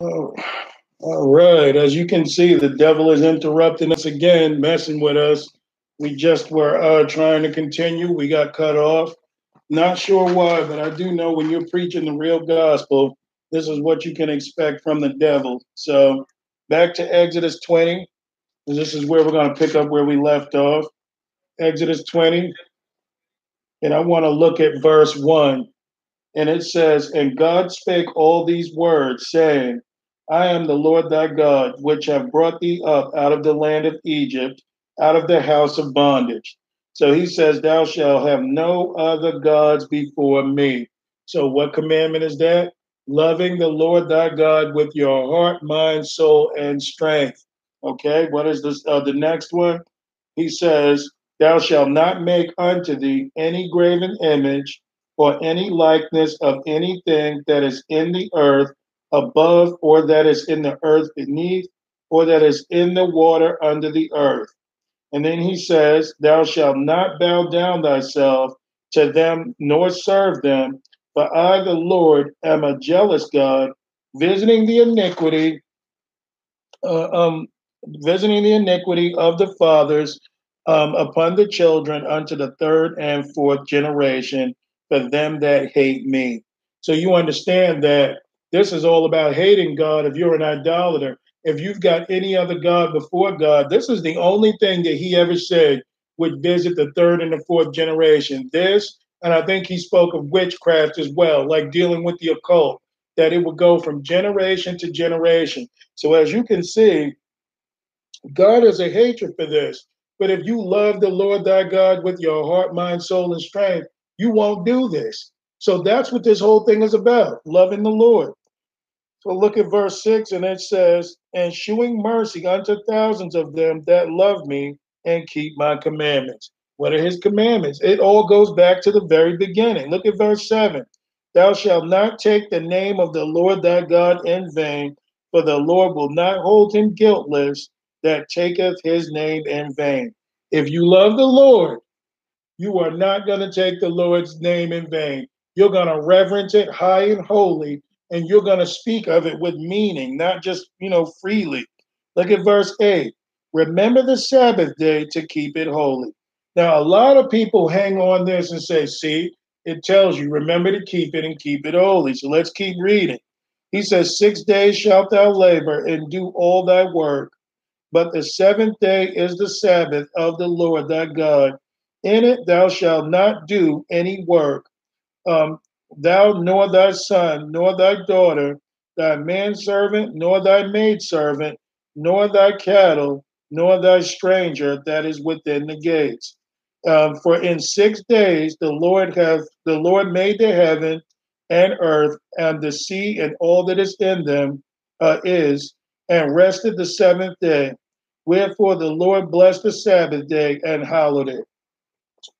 Oh, all right. As you can see, the devil is interrupting us again, messing with us. We just were trying to continue. We got cut off. Not sure why, but I do know when you're preaching the real gospel, this is what you can expect from the devil. So back to Exodus 20. This is where we're going to pick up where we left off. Exodus 20. And I want to look at verse 1. And it says, and God spake all these words, saying, I am the Lord thy God, which have brought thee up out of the land of Egypt, out of the house of bondage. So he says, thou shalt have no other gods before me. So what commandment is that? Loving the Lord thy God with your heart, mind, soul, and strength. Okay, what is this? The next one? He says, thou shalt not make unto thee any graven image or any likeness of anything that is in the earth above, or that is in the earth beneath, or that is in the water under the earth. And then he says, thou shalt not bow down thyself to them, nor serve them. For I, the Lord, am a jealous God, visiting the iniquity of the fathers upon the children unto the third and fourth generation, for them that hate me. So you understand that this is all about hating God. If you're an idolater, if you've got any other God before God, this is the only thing that he ever said would visit the third and the fourth generation. This, and I think he spoke of witchcraft as well, like dealing with the occult, that it would go from generation to generation. So as you can see, God has a hatred for this. But if you love the Lord thy God with your heart, mind, soul, and strength, you won't do this. So that's what this whole thing is about, loving the Lord. So look at verse 6, and it says, and shewing mercy unto thousands of them that love me and keep my commandments. What are his commandments? It all goes back to the very beginning. Look at verse 7. Thou shalt not take the name of the Lord thy God in vain, for the Lord will not hold him guiltless that taketh his name in vain. If you love the Lord, you are not going to take the Lord's name in vain. You're going to reverence it high and holy, and you're going to speak of it with meaning, not just, freely. Look at verse 8. Remember the Sabbath day to keep it holy. Now, a lot of people hang on this and say, see, it tells you, remember to keep it and keep it holy. So let's keep reading. He says, 6 days shalt thou labor and do all thy work, but the seventh day is the Sabbath of the Lord thy God. In it thou shalt not do any work. Thou nor thy son, nor thy daughter, thy manservant, nor thy maidservant, nor thy cattle, nor thy stranger that is within the gates. For in 6 days the Lord made the heaven and earth and the sea and all that is in them and rested the seventh day. Wherefore the Lord blessed the Sabbath day and hallowed it.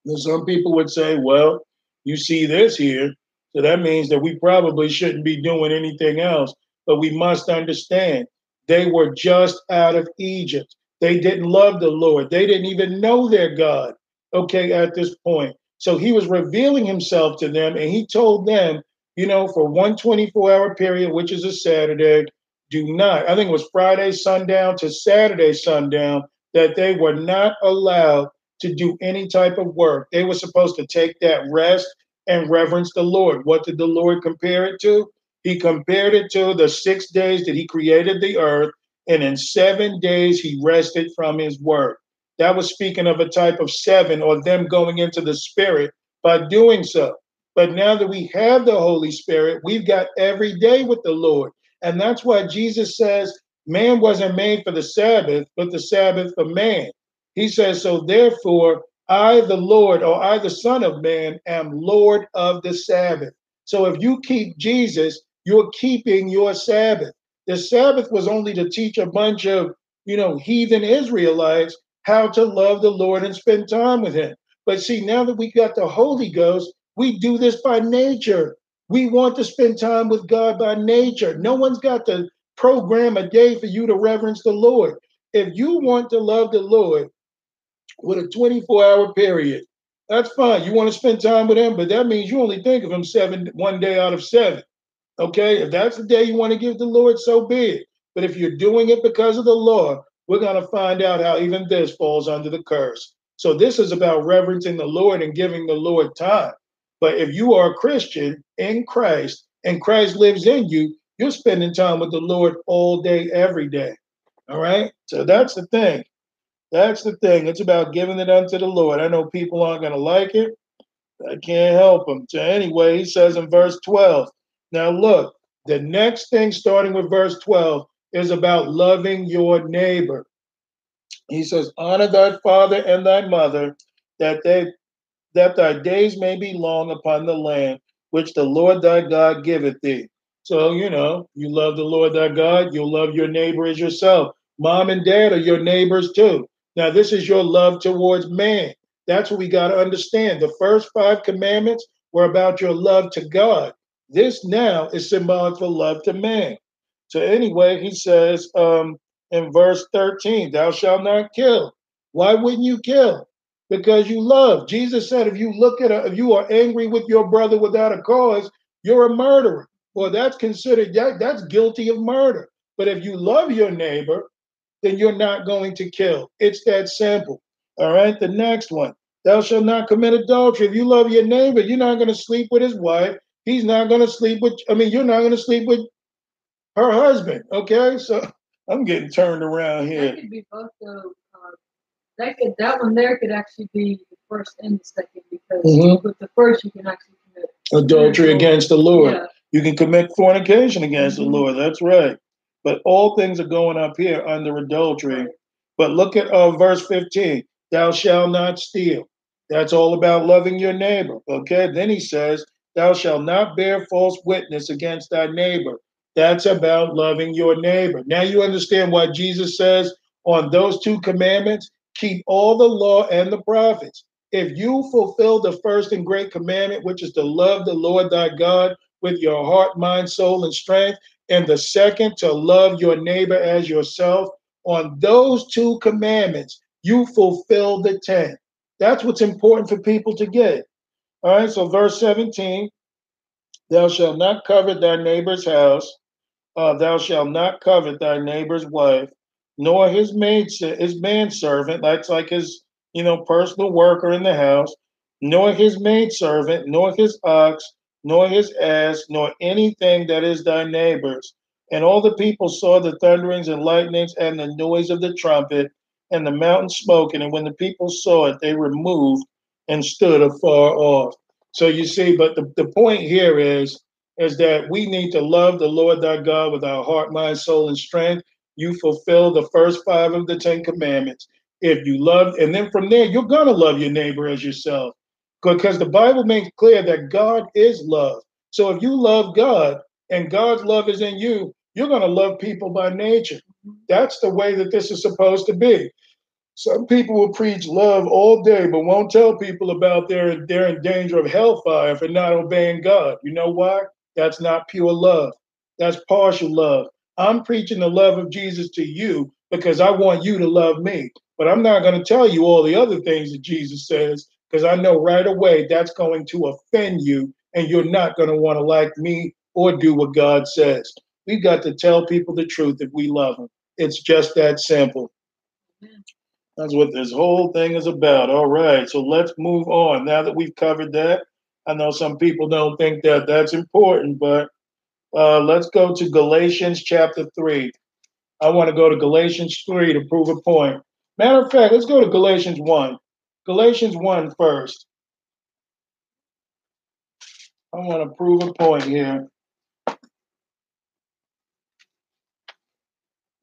And some people would say, well, you see this here, so that means that we probably shouldn't be doing anything else. But we must understand, they were just out of Egypt. They didn't love the Lord. They didn't even know their God, okay, at this point. So he was revealing himself to them, and he told them, for one 24-hour period, which is a Saturday, do not. I think it was Friday sundown to Saturday sundown, that they were not allowed to do any type of work. They were supposed to take that rest and reverence the Lord. What did the Lord compare it to? He compared it to the 6 days that he created the earth, and in 7 days he rested from his work. That was speaking of a type of seven, or them going into the Spirit by doing so. But now that we have the Holy Spirit, we've got every day with the Lord. And that's why Jesus says, man wasn't made for the Sabbath, but the Sabbath for man. He says, so therefore, I, the Lord, or I, the Son of Man, am Lord of the Sabbath. So if you keep Jesus, you're keeping your Sabbath. The Sabbath was only to teach a bunch of, heathen Israelites how to love the Lord and spend time with him. But see, now that we got the Holy Ghost, we do this by nature. We want to spend time with God by nature. No one's got to program a day for you to reverence the Lord. If you want to love the Lord with a 24-hour period, that's fine. You want to spend time with him, but that means you only think of him one day out of seven. Okay, if that's the day you want to give the Lord, so be it. But if you're doing it because of the law, we're going to find out how even this falls under the curse. So this is about reverencing the Lord and giving the Lord time. But if you are a Christian in Christ and Christ lives in you, you're spending time with the Lord all day, every day. All right. So that's the thing. That's the thing. It's about giving it unto the Lord. I know people aren't going to like it. I can't help them. So anyway, he says in verse 12. Now, look, the next thing starting with verse 12 is about loving your neighbor. He says, honor thy father and thy mother, that thy days may be long upon the land, which the Lord thy God giveth thee. So, you know, you love the Lord thy God, you'll love your neighbor as yourself. Mom and dad are your neighbors too. Now, this is your love towards man. That's what we got to understand. The first five commandments were about your love to God. This now is symbolic for love to man. So anyway, he says in verse 13, thou shalt not kill. Why wouldn't you kill? Because you love. Jesus said, if you are angry with your brother without a cause, you're a murderer. Well, that's guilty of murder. But if you love your neighbor, then you're not going to kill. It's that simple. All right. The next one, thou shalt not commit adultery. If you love your neighbor, you're not going to sleep with his wife. He's not going to sleep with, you're not going to sleep with her husband. Okay, so I'm getting turned around here. That could be both of, that one there could actually be the first and the second, because with the first you can actually commit adultery against the Lord. Yeah. You can commit fornication against the Lord. That's right. But all things are going up here under adultery. Right. But look at verse 15. Thou shalt not steal. That's all about loving your neighbor. Okay, then he says, thou shalt not bear false witness against thy neighbor. That's about loving your neighbor. Now you understand why Jesus says on those two commandments, keep all the law and the prophets. If you fulfill the first and great commandment, which is to love the Lord thy God with your heart, mind, soul, and strength, and the second, to love your neighbor as yourself, on those two commandments, you fulfill the 10. That's what's important for people to get. All right, so verse 17, thou shalt not covet thy neighbor's house, thou shalt not covet thy neighbor's wife, nor his manservant, that's like his, personal worker in the house, nor his maidservant, nor his ox, nor his ass, nor anything that is thy neighbor's. And all the people saw the thunderings and lightnings and the noise of the trumpet and the mountain smoking. And when the people saw it, they removed and stood afar off. So you see, but the point here is that we need to love the Lord thy God with our heart, mind, soul, and strength. You fulfill the first five of the 10 commandments. If you love, and then from there, you're going to love your neighbor as yourself, because the Bible makes clear that God is love. So if you love God and God's love is in you, you're going to love people by nature. That's the way that this is supposed to be. Some people will preach love all day, but won't tell people about they're in danger of hellfire for not obeying God. You know why? That's not pure love. That's partial love. I'm preaching the love of Jesus to you because I want you to love me. But I'm not going to tell you all the other things that Jesus says, because I know right away that's going to offend you and you're not going to want to like me or do what God says. We've got to tell people the truth if we love them. It's just that simple. That's what this whole thing is about. All right, so let's move on. Now that we've covered that, I know some people don't think that that's important, but let's go to Galatians chapter 3. I want to go to Galatians 3 to prove a point. Matter of fact, let's go to Galatians 1. Galatians 1 first. I want to prove a point here.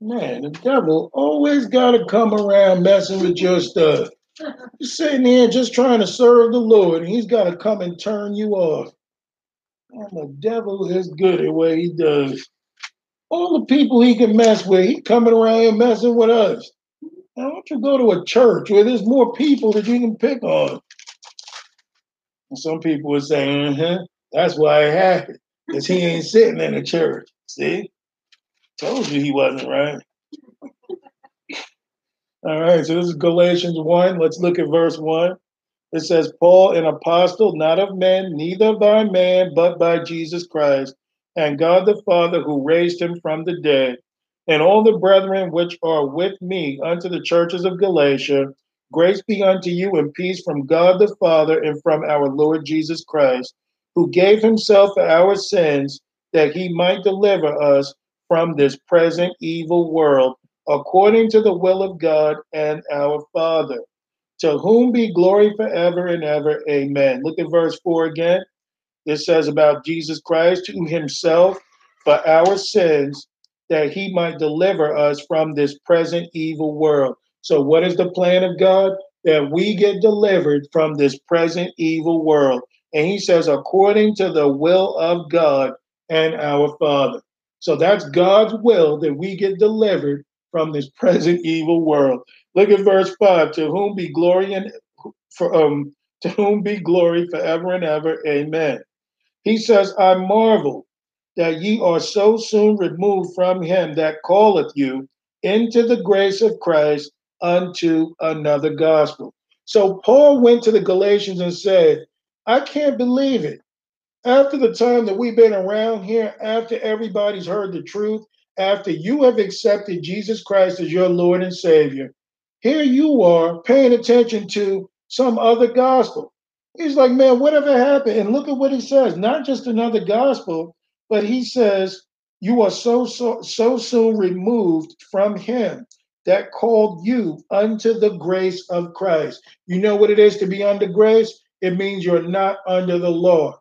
Man, the devil always got to come around messing with your stuff. You're sitting here just trying to serve the Lord, and he's got to come and turn you off. And the devil is good at what he does. All the people he can mess with, he coming around here messing with us. Now, why don't you go to a church where there's more people that you can pick on? And some people would say, that's why it happened, because he ain't sitting in a church, see? Told you he wasn't, right? All right, so this is Galatians 1. Let's look at verse 1. It says, Paul, an apostle, not of men, neither by man, but by Jesus Christ, and God the Father who raised him from the dead, and all the brethren which are with me unto the churches of Galatia, grace be unto you and peace from God the Father and from our Lord Jesus Christ, who gave himself for our sins, that he might deliver us from this present evil world, according to the will of God and our Father, to whom be glory forever and ever. Amen. Look at verse 4 again. It says about Jesus Christ, who himself for our sins, that he might deliver us from this present evil world. So what is the plan of God? That we get delivered from this present evil world. And he says, according to the will of God and our Father. So that's God's will that we get delivered from this present evil world. Look at verse 5. To whom be glory forever and ever. Amen. He says, I marvel that ye are so soon removed from him that calleth you into the grace of Christ unto another gospel. So Paul went to the Galatians and said, I can't believe it. After the time that we've been around here, after everybody's heard the truth, after you have accepted Jesus Christ as your Lord and Savior, here you are paying attention to some other gospel. He's like, man, whatever happened? And look at what he says, not just another gospel, but he says, you are so soon removed from him that called you unto the grace of Christ. You know what it is to be under grace? It means you're not under the law.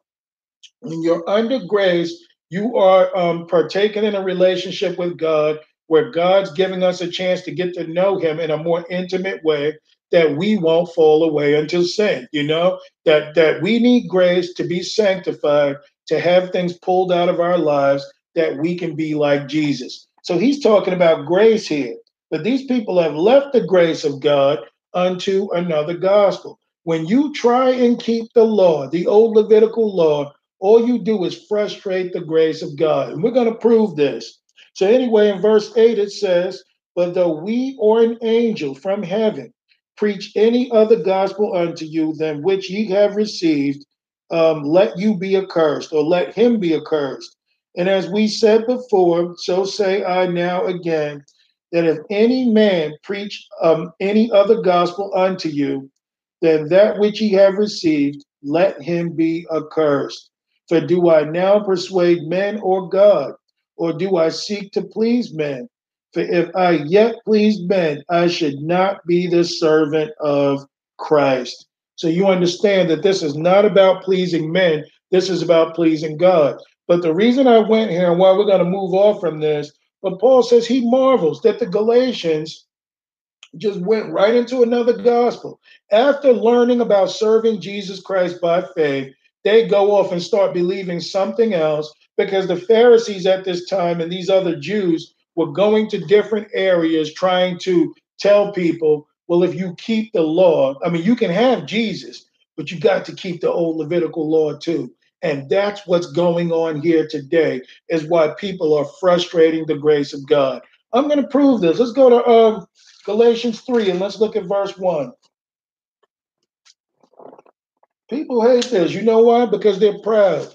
When you're under grace, you are partaking in a relationship with God where God's giving us a chance to get to know him in a more intimate way, that we won't fall away into sin. You know, that we need grace to be sanctified, to have things pulled out of our lives, that we can be like Jesus. So he's talking about grace here. But these people have left the grace of God unto another gospel. When you try and keep the law, the old Levitical law, all you do is frustrate the grace of God. And we're going to prove this. So anyway, in verse 8, it says, but though we or an angel from heaven preach any other gospel unto you than which ye have received, let you be accursed, or let him be accursed. And as we said before, so say I now again, that if any man preach any other gospel unto you than that which ye have received, let him be accursed. For do I now persuade men or God, or do I seek to please men? For if I yet pleased men, I should not be the servant of Christ. So you understand that this is not about pleasing men. This is about pleasing God. But the reason I went here and why we're going to move off from this, but Paul says he marvels that the Galatians just went right into another gospel. After learning about serving Jesus Christ by faith, they go off and start believing something else, because the Pharisees at this time and these other Jews were going to different areas trying to tell people, well, if you keep the law, I mean, you can have Jesus, but you got to keep the old Levitical law too. And that's what's going on here today, is why people are frustrating the grace of God. I'm going to prove this. Let's go to Galatians 3, and let's look at verse 1. People hate this. You know why? Because they're proud.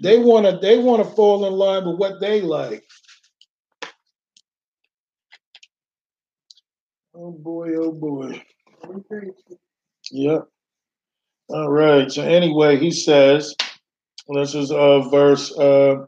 They want to fall in line with what they like. Oh, boy, oh, boy. Yep. All right. So anyway, he says, this is verse 3.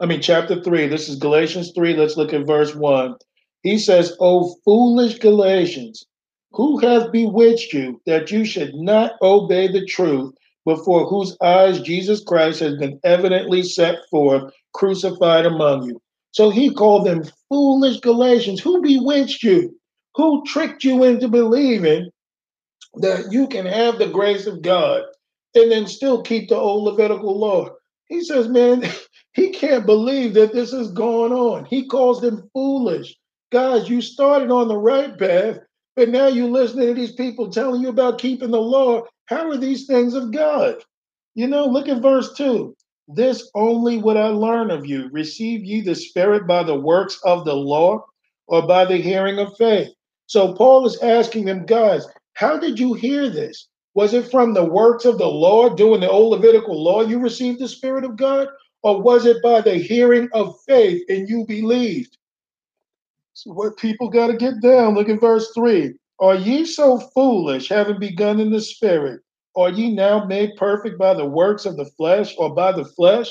I mean, chapter 3. This is Galatians 3. Let's look at verse 1. He says, O foolish Galatians, who have bewitched you that you should not obey the truth, before whose eyes Jesus Christ has been evidently set forth, crucified among you. So he called them foolish Galatians. Who bewitched you? Who tricked you into believing that you can have the grace of God and then still keep the old Levitical law? He says, man, he can't believe that this is going on. He calls them foolish. Guys, you started on the right path, but now you're listening to these people telling you about keeping the law. How are these things of God? You know, look at verse 2. This only would I learn of you. Receive ye the Spirit by the works of the law, or by the hearing of faith? So Paul is asking them, guys, how did you hear this? Was it from the works of the law, doing the old Levitical law, you received the Spirit of God? or was it by the hearing of faith and you believed? So what people got to get down, look at verse 3. Are ye so foolish, having begun in the spirit? Are ye now made perfect by the works of the flesh or by the flesh?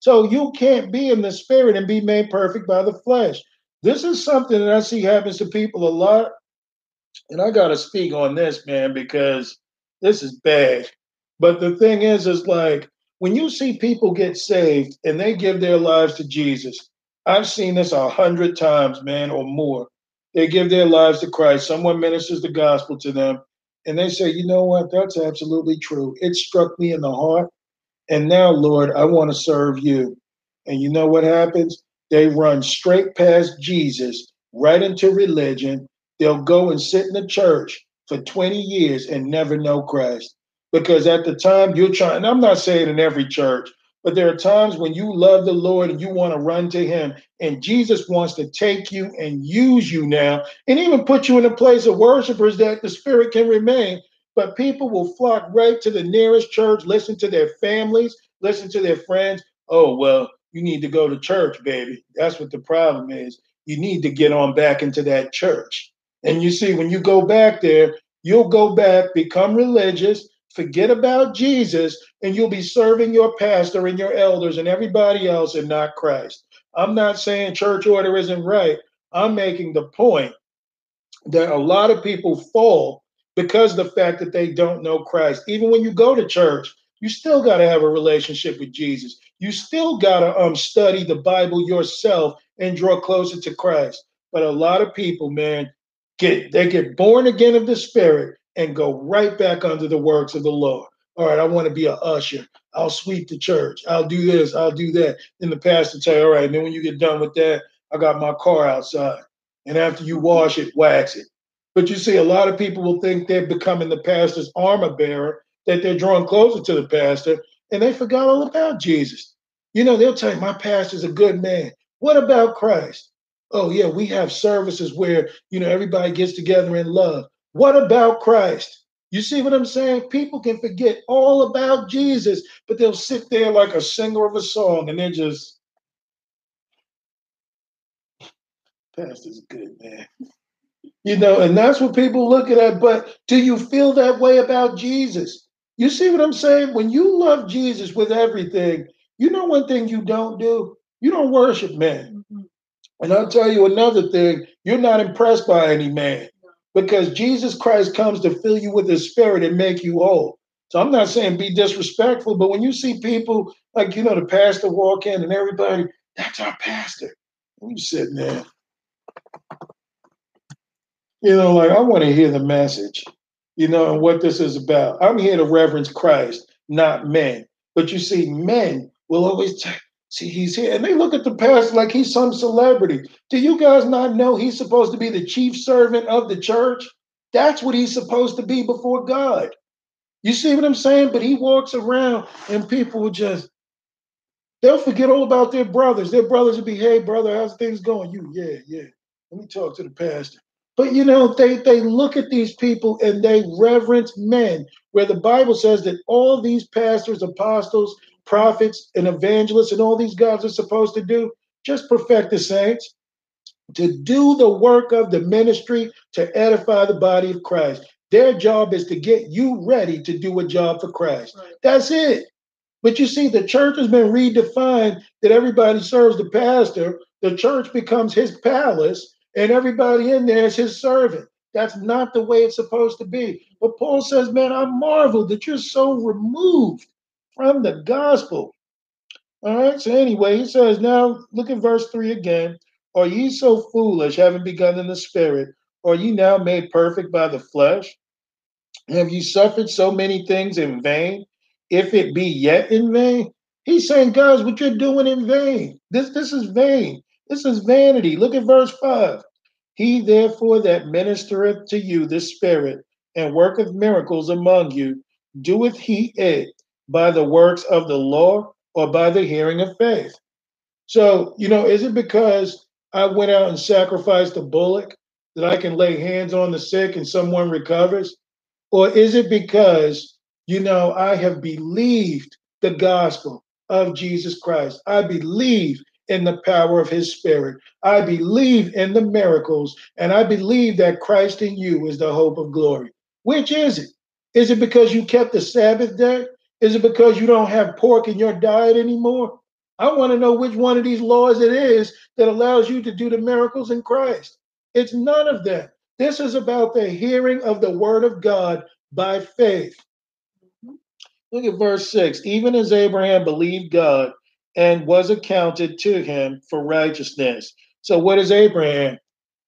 So you can't be in the spirit and be made perfect by the flesh. This is something that I see happens to people a lot. And I got to speak on this, man, because this is bad. But the thing is like when you see people get saved and they give their lives to Jesus, I've seen this 100 times, man, or more. They give their lives to Christ. Someone ministers the gospel to them. And they say, you know what? That's absolutely true. It struck me in the heart. And now, Lord, I want to serve you. And you know what happens? They run straight past Jesus, right into religion. They'll go and sit in the church for 20 years and never know Christ. Because at the time you're trying, and I'm not saying in every church, but there are times when you love the Lord and you want to run to him, and Jesus wants to take you and use you now and even put you in a place of worshipers that the spirit can remain. But people will flock right to the nearest church, listen to their families, listen to their friends. Oh, well, you need to go to church, baby. That's what the problem is. You need to get on back into that church. And you see, when you go back there, you'll go back, become religious, forget about Jesus, and you'll be serving your pastor and your elders and everybody else and not Christ. I'm not saying church order isn't right. I'm making the point that a lot of people fall because of the fact that they don't know Christ. Even when you go to church, you still got to have a relationship with Jesus. You still got to study the Bible yourself and draw closer to Christ. But a lot of people, man, they get born again of the spirit and go right back under the works of the law. All right, I want to be an usher. I'll sweep the church. I'll do this. I'll do that. Then the pastor tell you, all right, and then when you get done with that, I got my car outside. And after you wash it, wax it. But you see, a lot of people will think they're becoming the pastor's armor bearer, that they're drawing closer to the pastor, and they forgot all about Jesus. You know, they'll tell you, my pastor's a good man. What about Christ? Oh, yeah, we have services where, you know, everybody gets together in love. What about Christ? You see what I'm saying? People can forget all about Jesus, but they'll sit there like a singer of a song, and they're just, pastor's good, man. You know, and that's what people look at that. But do you feel that way about Jesus? You see what I'm saying? When you love Jesus with everything, you know one thing you don't do? You don't worship man. Mm-hmm. And I'll tell you another thing. You're not impressed by any man. Because Jesus Christ comes to fill you with his spirit and make you whole. So I'm not saying be disrespectful, but when you see people like, you know, the pastor walk in and everybody, that's our pastor. I'm sitting there. You know, like I want to hear the message, you know, and what this is about. I'm here to reverence Christ, not men. But you see, men will always see he's here. And they look at the pastor like he's some celebrity. Do you guys not know he's supposed to be the chief servant of the church? That's what he's supposed to be before God. You see what I'm saying? But he walks around and people will just, they'll forget all about their brothers. Their brothers will be, hey, brother, how's things going? You, yeah. Let me talk to the pastor. But, you know, they look at these people and they reverence men, where the Bible says that all these pastors, apostles, prophets and evangelists and all these guys are supposed to do, just perfect the saints, to do the work of the ministry, to edify the body of Christ. Their job is to get you ready to do a job for Christ. Right. That's it. But you see, the church has been redefined that everybody serves the pastor. The church becomes his palace and everybody in there is his servant. That's not the way it's supposed to be. But Paul says, man, I marvel that you're so removed from the gospel. All right. So anyway, he says, now look at verse 3 again. Are ye so foolish, having begun in the spirit? Are ye now made perfect by the flesh? Have ye suffered so many things in vain? If it be yet in vain. He's saying, guys, what you're doing in vain. This is vain. This is vanity. Look at verse 5. He therefore that ministereth to you the spirit and worketh miracles among you, doeth he it by the works of the law or by the hearing of faith? So, you know, is it because I went out and sacrificed a bullock that I can lay hands on the sick and someone recovers? Or is it because, you know, I have believed the gospel? of Jesus Christ. I believe in the power of his spirit. I believe in the miracles, and I believe that Christ in you is the hope of glory. Which is it? Is it because you kept the Sabbath day? Is it because you don't have pork in your diet anymore? I want to know which one of these laws it is that allows you to do the miracles in Christ. It's none of them. This is about the hearing of the word of God by faith. Look at verse 6. Even as Abraham believed God and was accounted to him for righteousness. So what is Abraham?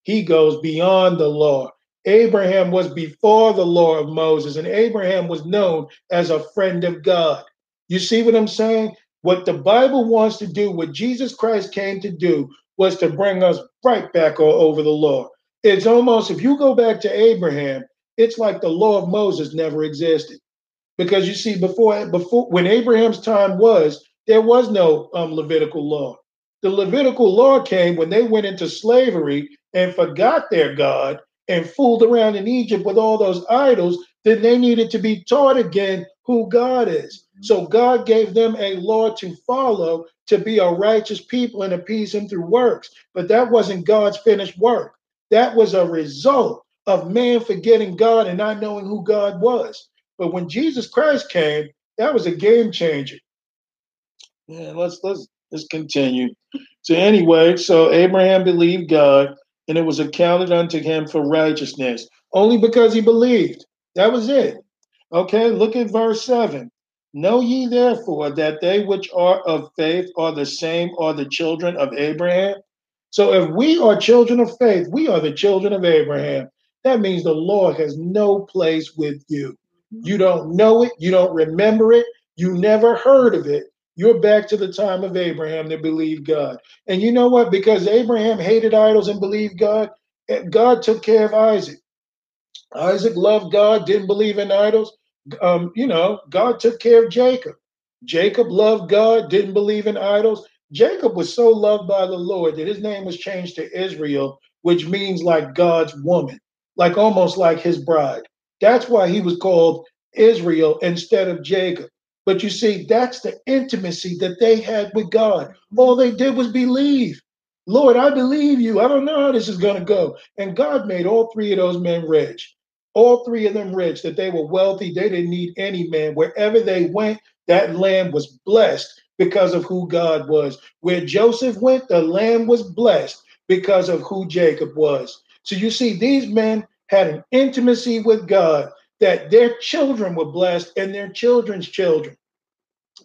He goes beyond the law. Abraham was before the law of Moses, and Abraham was known as a friend of God. You see what I'm saying? What the Bible wants to do, what Jesus Christ came to do, was to bring us right back all over the law. It's almost, if you go back to Abraham, it's like the law of Moses never existed. Because you see, before when Abraham's time was, there was no Levitical law. The Levitical law came when they went into slavery and forgot their God and fooled around in Egypt with all those idols. Then they needed to be taught again who God is. So God gave them a law to follow, to be a righteous people and appease him through works. But that wasn't God's finished work. That was a result of man forgetting God and not knowing who God was. But when Jesus Christ came, that was a game changer. Yeah, let's continue. So anyway, so Abraham believed God, and it was accounted unto him for righteousness, only because he believed. That was it. Okay, look at verse 7. Know ye therefore that they which are of faith are the same, are the children of Abraham. So if we are children of faith, we are the children of Abraham. That means the law has no place with you. You don't know it. You don't remember it. You never heard of it. You're back to the time of Abraham that believed God. And you know what? Because Abraham hated idols and believed God, God took care of Isaac. Isaac loved God, didn't believe in idols. God took care of Jacob. Jacob loved God, didn't believe in idols. Jacob was so loved by the Lord that his name was changed to Israel, which means like God's woman, like almost like his bride. That's why he was called Israel instead of Jacob. But you see, that's the intimacy that they had with God. All they did was believe. Lord, I believe you. I don't know how this is going to go. And God made all three of those men rich. All three of them rich, that they were wealthy. They didn't need any man. Wherever they went, that land was blessed because of who God was. Where Joseph went, the land was blessed because of who Jacob was. So you see, these men had an intimacy with God that their children were blessed and their children's children.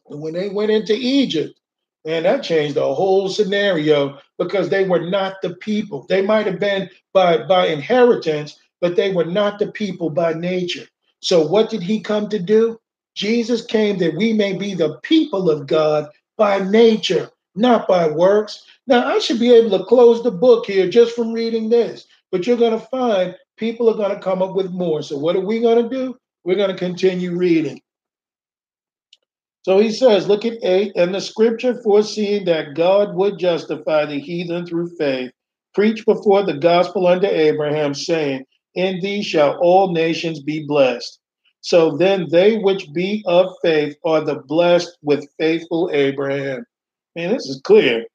And when they went into Egypt, man, that changed the whole scenario because they were not the people. They might have been by inheritance, but they were not the people by nature. So what did he come to do? Jesus came that we may be the people of God by nature, not by works. Now, I should be able to close the book here just from reading this, but you're going to find people are going to come up with more. So what are we going to do? We're going to continue reading. So he says, look at 8, and the scripture foreseeing that God would justify the heathen through faith, preached before the gospel unto Abraham, saying, in thee shall all nations be blessed. So then they which be of faith are the blessed with faithful Abraham. Man, this is clear.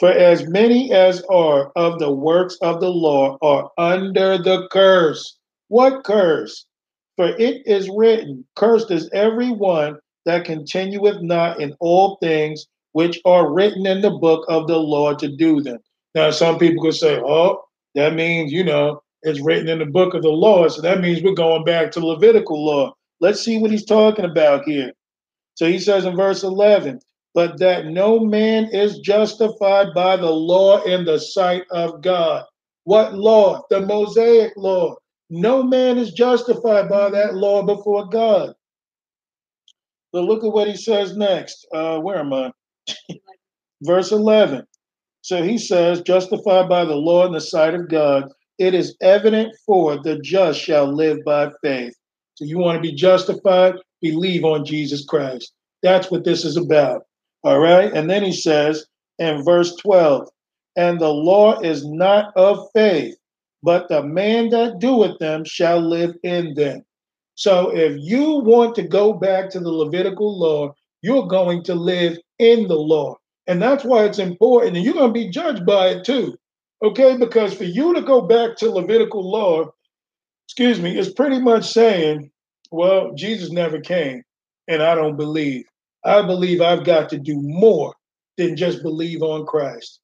For as many as are of the works of the law are under the curse. What curse? For it is written, cursed is every one that continueth not in all things which are written in the book of the law to do them. Now, some people could say, oh, that means, it's written in the book of the law. So that means we're going back to Levitical law. Let's see what he's talking about here. So he says in verse 11, but that no man is justified by the law in the sight of God. What law? The Mosaic law. No man is justified by that law before God. But look at what he says next. Where am I? Verse 11. So he says, justified by the law in the sight of God, it is evident, for the just shall live by faith. So you want to be justified? Believe on Jesus Christ. That's what this is about. All right. And then he says in verse 12, and the law is not of faith, but the man that doeth them shall live in them. So if you want to go back to the Levitical law, you're going to live in the law. And that's why it's important. And you're going to be judged by it too. Okay? Because for you to go back to Levitical law, it's pretty much saying, well, Jesus never came and I don't believe. I believe I've got to do more than just believe on Christ.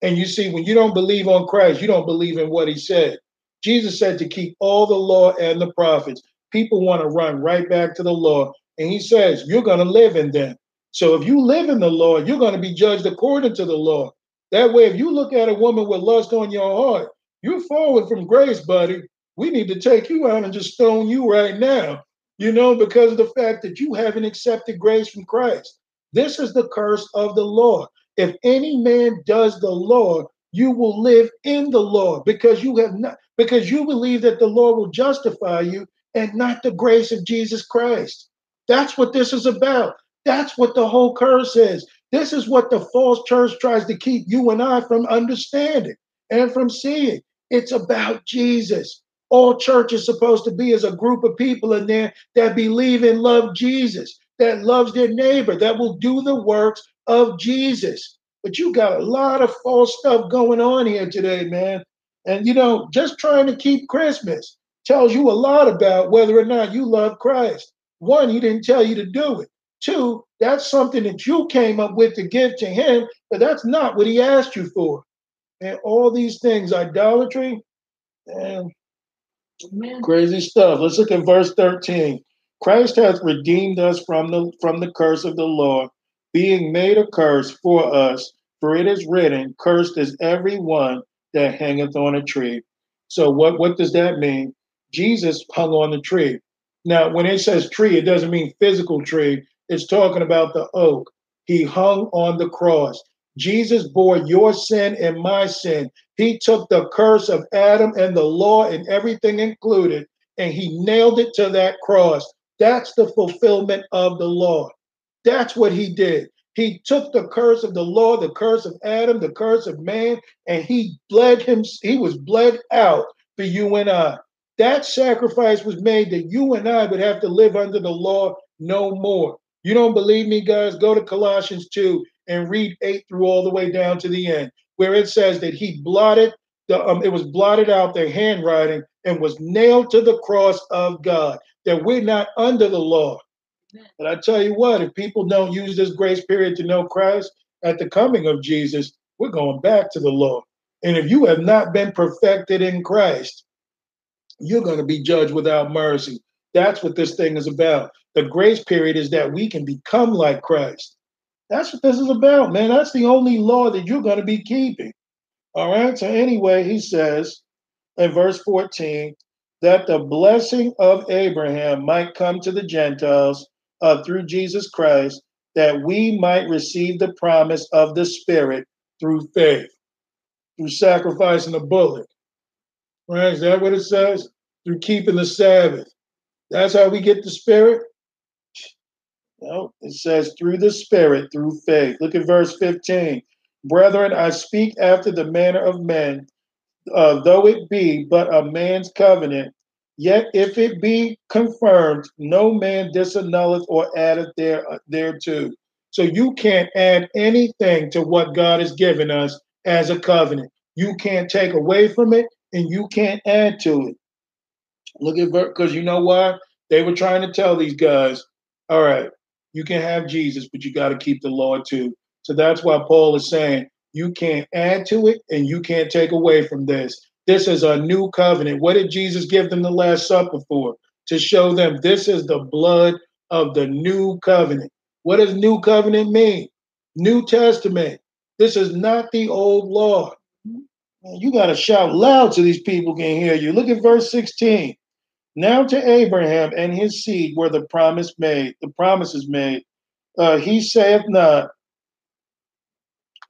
And you see, when you don't believe on Christ, you don't believe in what he said. Jesus said to keep all the law and the prophets. People want to run right back to the law. And he says, you're going to live in them. So if you live in the law, you're going to be judged according to the law. That way, if you look at a woman with lust on your heart, you're falling from grace, buddy. We need to take you out and just stone you right now, you know, because of the fact that you haven't accepted grace from Christ. This is the curse of the law. If any man does the law, you will live in the law because you believe that the law will justify you and not the grace of Jesus Christ. That's what this is about. That's what the whole curse is. This is what the false church tries to keep you and I from understanding and from seeing. It's about Jesus. All church is supposed to be is a group of people in there that believe and love Jesus, that loves their neighbor, that will do the works of Jesus. But you got a lot of false stuff going on here today, man. And, you know, just trying to keep Christmas tells you a lot about whether or not you love Christ. One, he didn't tell you to do it. Two, that's something that you came up with to give to him, but that's not what he asked you for. And all these things, idolatry, and crazy stuff. Let's look at verse 13. Christ hath redeemed us from the curse of the law, being made a curse for us, for it is written, cursed is every one that hangeth on a tree. So what does that mean? Jesus hung on the tree. Now, when it says tree, it doesn't mean physical tree. It's talking about the oak. He hung on the cross. Jesus bore your sin and my sin. He took the curse of Adam and the law and everything included, and he nailed it to that cross. That's the fulfillment of the law. That's what he did. He took the curse of the law, the curse of Adam, the curse of man, and he was bled out for you and I. That sacrifice was made that you and I would have to live under the law no more. You don't believe me, guys? Go to Colossians 2 and read 8 through all the way down to the end, where it says that he blotted it was blotted out the handwriting and was nailed to the cross of God, that we're not under the law. But I tell you what, if people don't use this grace period to know Christ, at the coming of Jesus, we're going back to the law. And if you have not been perfected in Christ, you're going to be judged without mercy. That's what this thing is about. The grace period is that we can become like Christ. That's what this is about, man. That's the only law that you're going to be keeping. All right. So anyway, he says in verse 14, that the blessing of Abraham might come to the Gentiles through Jesus Christ, that we might receive the promise of the Spirit through faith, through sacrificing a bullock. Right? Is that what it says? Through keeping the Sabbath. That's how we get the Spirit? No, it says through the Spirit, through faith. Look at verse 15. Brethren, I speak after the manner of men, though it be but a man's covenant, yet if it be confirmed, no man disannulleth or addeth thereto. So you can't add anything to what God has given us as a covenant. You can't take away from it, and you can't add to it. Look at verse, because you know why? They were trying to tell these guys, all right, you can have Jesus, but you got to keep the law too. So that's why Paul is saying, you can't add to it and you can't take away from this. This is a new covenant. What did Jesus give them the Last Supper for? To show them this is the blood of the new covenant. What does new covenant mean? New Testament. This is not the old law. You got to shout loud so these people can hear you. Look at verse 16. Now to Abraham and his seed were the promises made. He saith not,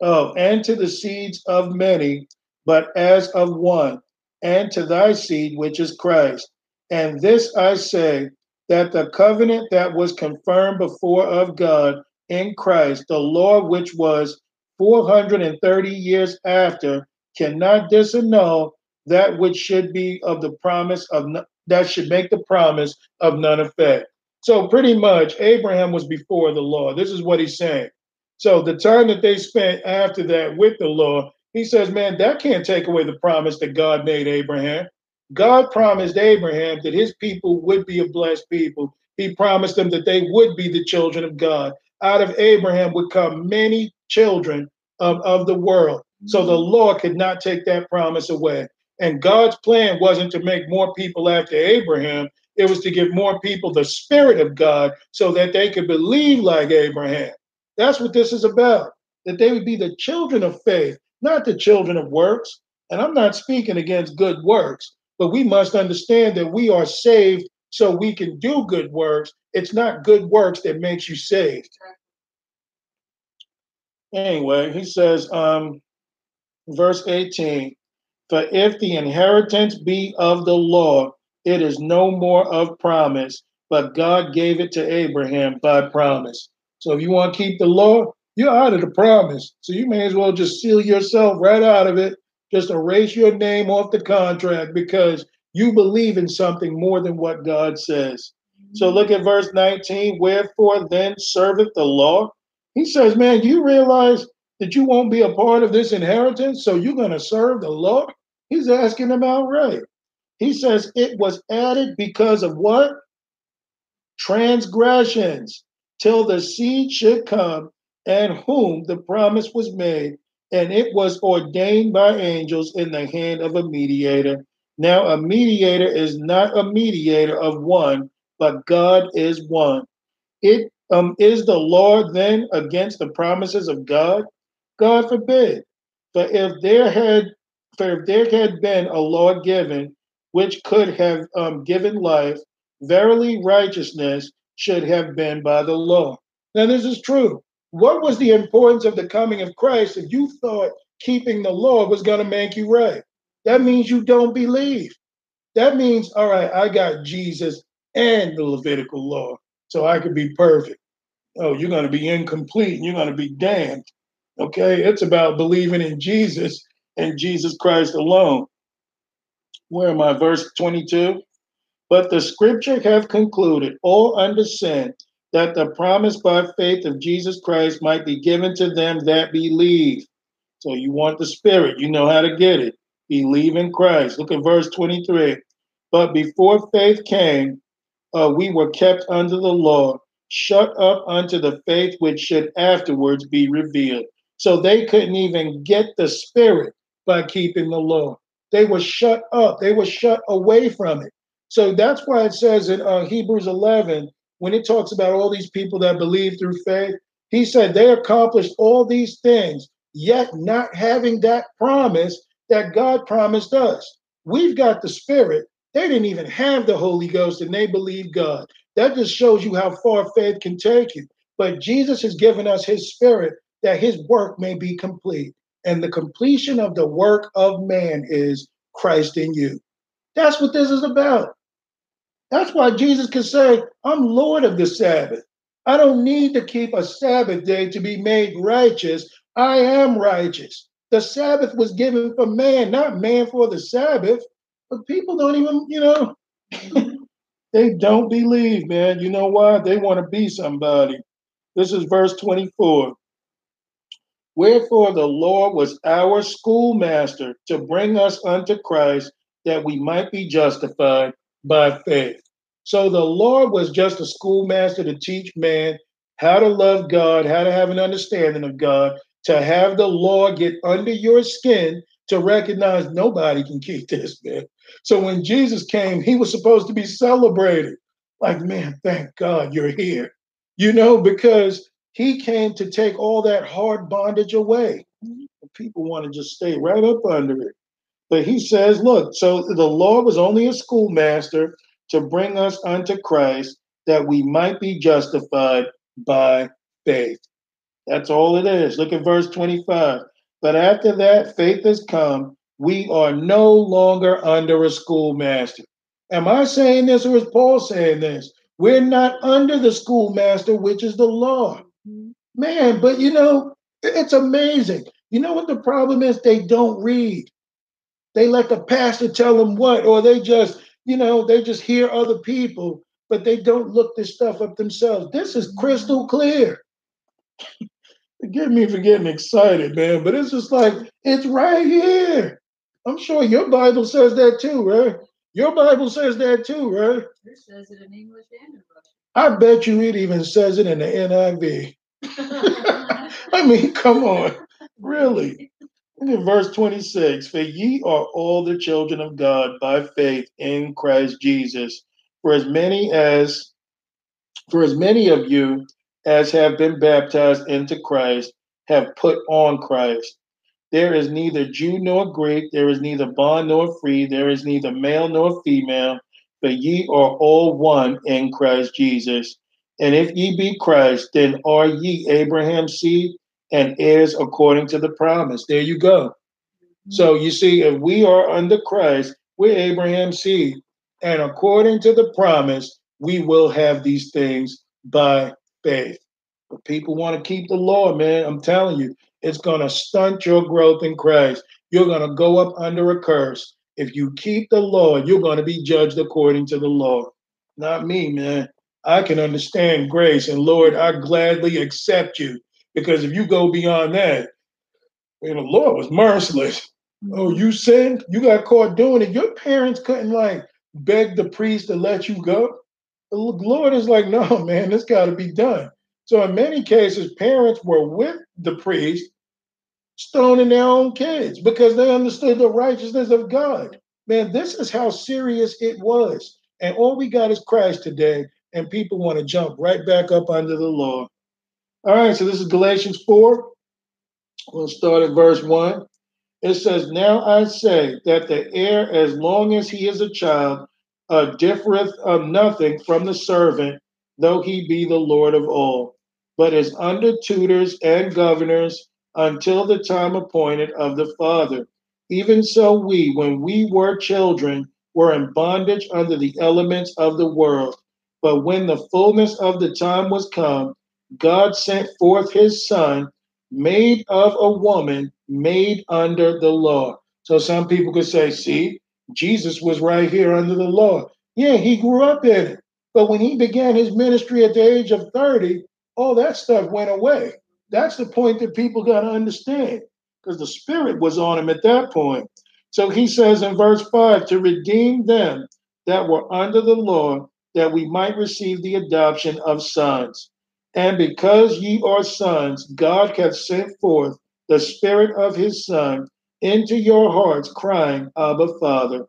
oh, and to the seeds of many, but as of one, and to thy seed, which is Christ. And this I say, that the covenant that was confirmed before of God in Christ, the law which was 430 years after, cannot disannul that which should be of the promise of that should make the promise of none effect. So pretty much Abraham was before the law. This is what he's saying. So the time that they spent after that with the Lord, he says, man, that can't take away the promise that God made Abraham. God promised Abraham that his people would be a blessed people. He promised them that they would be the children of God. Out of Abraham would come many children of the world. So the Lord could not take that promise away. And God's plan wasn't to make more people after Abraham. It was to give more people the Spirit of God so that they could believe like Abraham. That's what this is about, that they would be the children of faith, not the children of works. And I'm not speaking against good works, but we must understand that we are saved so we can do good works. It's not good works that makes you saved. Anyway, he says, verse 18, for if the inheritance be of the Lord, it is no more of promise, but God gave it to Abraham by promise. So if you want to keep the law, you're out of the promise. So you may as well just seal yourself right out of it. Just erase your name off the contract because you believe in something more than what God says. So look at verse 19. Wherefore then serveth the law? He says, man, you realize that you won't be a part of this inheritance, so you're going to serve the law? He's asking them outright. He says it was added because of what? Transgressions, till the seed should come, and whom the promise was made, and it was ordained by angels in the hand of a mediator. Now a mediator is not a mediator of one, but God is one. It is the law then against the promises of God? God forbid. For if there had been a law given, which could have given life, verily righteousness should have been by the law. Now, this is true. What was the importance of the coming of Christ if you thought keeping the law was going to make you right? That means you don't believe. That means, all right, I got Jesus and the Levitical law, so I could be perfect. Oh, you're going to be incomplete and you're going to be damned. Okay, it's about believing in Jesus and Jesus Christ alone. Where am I? Verse 22. But the scripture hath concluded all under sin, that the promise by faith of Jesus Christ might be given to them that believe. So you want the Spirit. You know how to get it. Believe in Christ. Look at verse 23. But before faith came, we were kept under the law, shut up unto the faith which should afterwards be revealed. So they couldn't even get the Spirit by keeping the law. They were shut up. They were shut away from it. So that's why it says in Hebrews 11, when it talks about all these people that believe through faith, he said they accomplished all these things, yet not having that promise that God promised us. We've got the Spirit. They didn't even have the Holy Ghost, and they believed God. That just shows you how far faith can take you. But Jesus has given us his Spirit that his work may be complete. And the completion of the work of man is Christ in you. That's what this is about. That's why Jesus can say, I'm Lord of the Sabbath. I don't need to keep a Sabbath day to be made righteous. I am righteous. The Sabbath was given for man, not man for the Sabbath. But people don't even, they don't believe, man. You know why? They want to be somebody. This is verse 24. Wherefore the law was our schoolmaster to bring us unto Christ, that we might be justified by faith. So the law was just a schoolmaster to teach man how to love God, how to have an understanding of God, to have the law get under your skin, to recognize nobody can keep this, man. So when Jesus came, he was supposed to be celebrated. Like, man, thank God you're here. Because he came to take all that hard bondage away. People want to just stay right up under it. But he says, look, so the law was only a schoolmaster to bring us unto Christ, that we might be justified by faith. That's all it is. Look at verse 25. But after that faith has come, we are no longer under a schoolmaster. Am I saying this, or is Paul saying this? We're not under the schoolmaster, which is the law. Man, but it's amazing. You know what the problem is? They don't read. They let the pastor tell them what, or they just, they just hear other people, but they don't look this stuff up themselves. This is crystal clear. forgive me for getting excited, man, but it's just like, it's right here. I'm sure your Bible says that too, right? Your Bible says that too, right? It says it in English and in Russian. I bet you it even says it in the NIV. I mean, come on. Really? And in verse 26, for ye are all the children of God by faith in Christ Jesus. For as many of you as have been baptized into Christ have put on Christ. There is neither Jew nor Greek, there is neither bond nor free, there is neither male nor female, but ye are all one in Christ Jesus. And if ye be Christ, then are ye Abraham's seed and heirs according to the promise. There you go. Mm-hmm. So you see, if we are under Christ, we're Abraham's seed. And according to the promise, we will have these things by faith. But people want to keep the law, man. I'm telling you, it's going to stunt your growth in Christ. You're going to go up under a curse. If you keep the law, you're going to be judged according to the law. Not me, man. I can understand grace. And Lord, I gladly accept you. Because if you go beyond that, the Lord was merciless. Oh, you sinned? You got caught doing it. Your parents couldn't beg the priest to let you go. The Lord is like, no, man, this got to be done. So in many cases, parents were with the priest stoning their own kids because they understood the righteousness of God. Man, this is how serious it was. And all we got is Christ today, and people want to jump right back up under the law. All right, so this is Galatians 4. We'll start at verse 1. It says, now I say that the heir, as long as he is a child, differeth of nothing from the servant, though he be the Lord of all, but is under tutors and governors until the time appointed of the Father. Even so we, when we were children, were in bondage under the elements of the world. But when the fullness of the time was come, God sent forth his Son, made of a woman, made under the law. So some people could say, see, Jesus was right here under the law. Yeah, he grew up in it. But when he began his ministry at the age of 30, all that stuff went away. That's the point that people got to understand, because the Spirit was on him at that point. So he says in verse 5, to redeem them that were under the law, that we might receive the adoption of sons. And because ye are sons, God hath sent forth the Spirit of his Son into your hearts, crying, Abba, Father.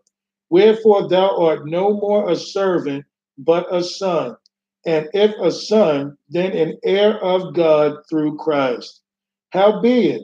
Wherefore thou art no more a servant, but a son. And if a son, then an heir of God through Christ. Howbeit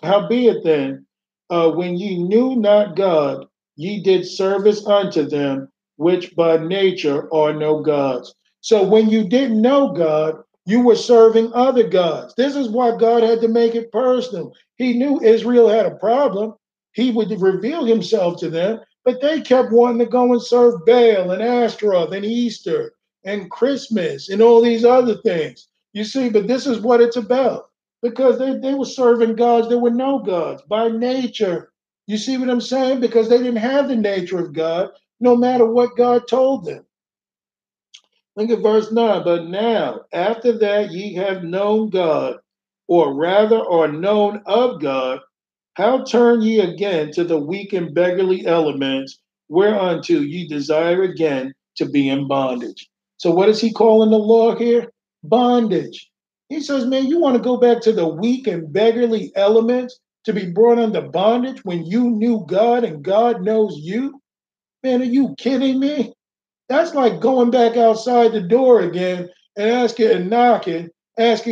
then, when ye knew not God, ye did service unto them, which by nature are no gods. So when you didn't know God, you were serving other gods. This is why God had to make it personal. He knew Israel had a problem. He would reveal himself to them, but they kept wanting to go and serve Baal and Ashtaroth and Easter and Christmas and all these other things. You see, but this is what it's about, because they were serving gods. There were no gods by nature. You see what I'm saying? Because they didn't have the nature of God, no matter what God told them. Look at verse 9. But now, after that ye have known God, or rather are known of God, how turn ye again to the weak and beggarly elements, whereunto ye desire again to be in bondage? So what is he calling the law here? Bondage. He says, man, you want to go back to the weak and beggarly elements to be brought under bondage when you knew God and God knows you? Man, are you kidding me? That's like going back outside the door again and asking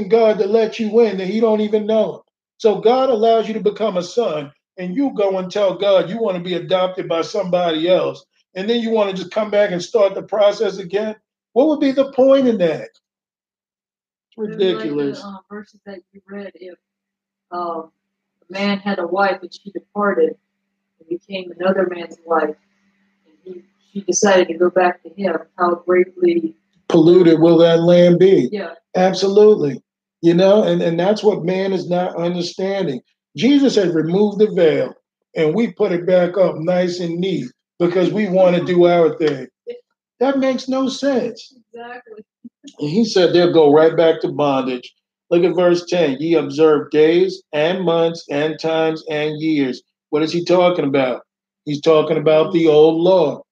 God to let you in that he don't even know. So God allows you to become a son, and you go and tell God you want to be adopted by somebody else, and then you want to just come back and start the process again. What would be the point in that? It's ridiculous. Like the verses that you read, if a man had a wife and she departed and became another man's wife, and she decided to go back to him, how greatly polluted will that land be? Yeah. Absolutely. You know, and that's what man is not understanding. Jesus had removed the veil, and we put it back up nice and neat because we want to do our thing. That makes no sense. Exactly. And he said they'll go right back to bondage. Look at verse 10. Ye observe days and months and times and years. What is he talking about? He's talking about the old law,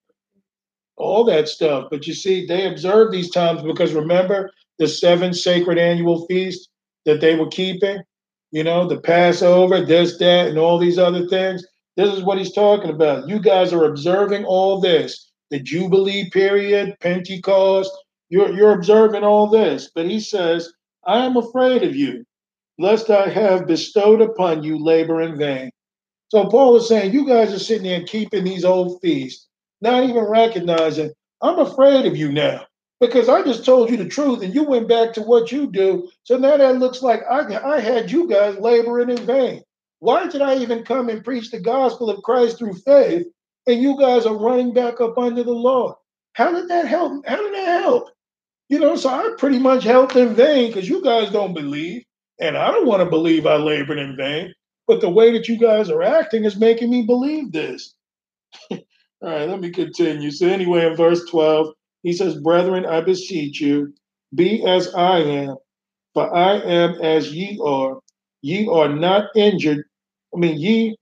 all that stuff. But you see, they observe these times because remember the 7 sacred annual feasts that they were keeping, you know, the Passover, this, that, and all these other things. This is what he's talking about. You guys are observing all this, the Jubilee period, Pentecost. You're observing all this. But he says, I am afraid of you, lest I have bestowed upon you labor in vain. So Paul is saying, you guys are sitting there keeping these old feasts, not even recognizing, I'm afraid of you now, because I just told you the truth and you went back to what you do. So now that looks like I had you guys laboring in vain. Why did I even come and preach the gospel of Christ through faith and you guys are running back up under the law? How did that help? How did that help? You know, so I pretty much helped in vain because you guys don't believe, and I don't want to believe I labored in vain, but the way that you guys are acting is making me believe this. All right, let me continue. So anyway, in verse 12, he says, brethren, I beseech you, be as I am, for I am as ye are. Ye are not injured. I mean,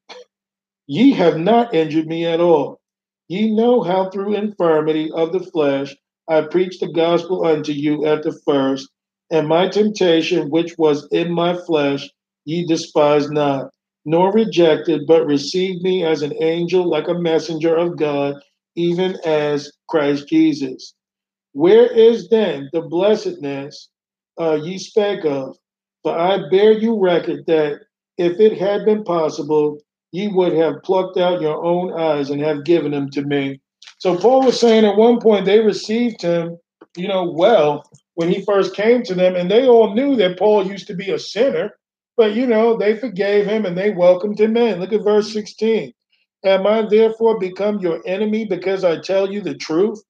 ye have not injured me at all. Ye know how through infirmity of the flesh I preached the gospel unto you at the first, and my temptation which was in my flesh ye despised not, nor rejected, but received me as an angel, like a messenger of God, even as Christ Jesus. Where is then the blessedness ye spake of? For I bear you record that if it had been possible, ye would have plucked out your own eyes and have given them to me. So Paul was saying at one point they received him, you know, well, when he first came to them, and they all knew that Paul used to be a sinner, but, you know, they forgave him and they welcomed him in. Look at verse 16. Am I therefore become your enemy because I tell you the truth?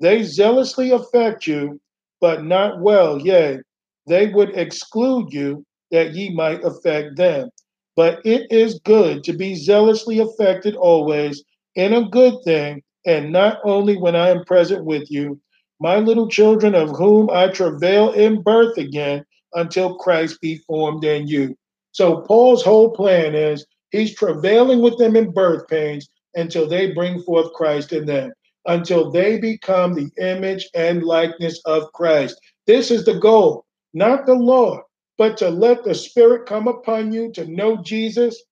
They zealously affect you, but not well. Yea, they would exclude you that ye might affect them. But it is good to be zealously affected always in a good thing, and not only when I am present with you, my little children, of whom I travail in birth again until Christ be formed in you. So Paul's whole plan is he's travailing with them in birth pains until they bring forth Christ in them, until they become the image and likeness of Christ. This is the goal, not the law, but to let the Spirit come upon you to know Jesus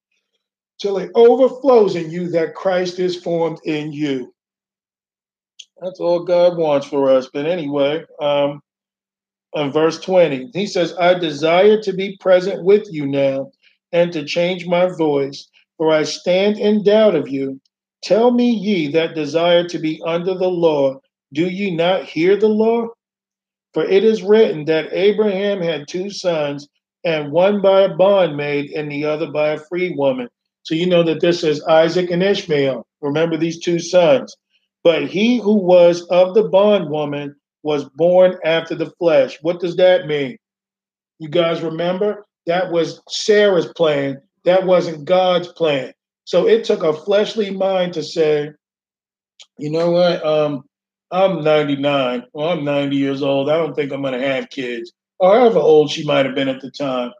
till it overflows in you that Christ is formed in you. That's all God wants for us. But anyway, in verse 20, he says, I desire to be present with you now and to change my voice, for I stand in doubt of you. Tell me, ye that desire to be under the law, do ye not hear the law? For it is written that Abraham had 2 sons, and one by a bondmaid and the other by a free woman. So you know that this is Isaac and Ishmael. Remember these 2 sons. But he who was of the bondwoman was born after the flesh. What does that mean? You guys remember? That was Sarah's plan. That wasn't God's plan. So it took a fleshly mind to say, you know what? I'm 99 or I'm 90 years old. I don't think I'm going to have kids. Or however old she might have been at the time.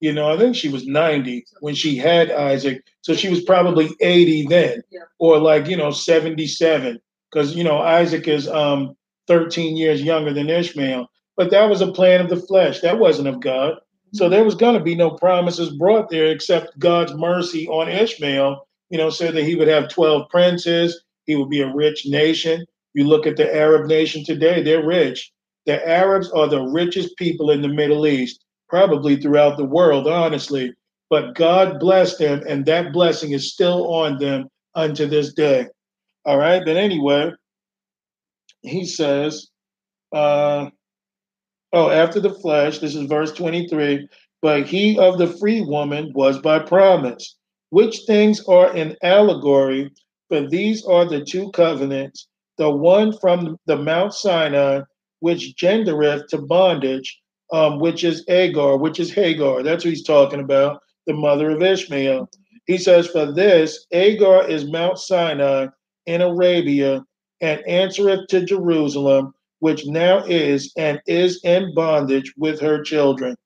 You know, I think she was 90 when she had Isaac. So she was probably 80 then, yeah. Or like, you know, 77. Because, you know, Isaac is 13 years younger than Ishmael. But that was a plan of the flesh. That wasn't of God. So there was going to be no promises brought there except God's mercy on Ishmael, you know, so that he would have 12 princes. He would be a rich nation. You look at the Arab nation today, they're rich. The Arabs are the richest people in the Middle East, probably throughout the world, honestly. But God blessed them, and that blessing is still on them unto this day. All right, but anyway, he says, after the flesh, this is verse 23, but he of the free woman was by promise, which things are an allegory, for these are the 2 covenants, the one from the Mount Sinai, which gendereth to bondage, which is Hagar. That's what he's talking about, the mother of Ishmael. He says, for this, Hagar is Mount Sinai in Arabia, and answereth to Jerusalem, which now is and is in bondage with her children.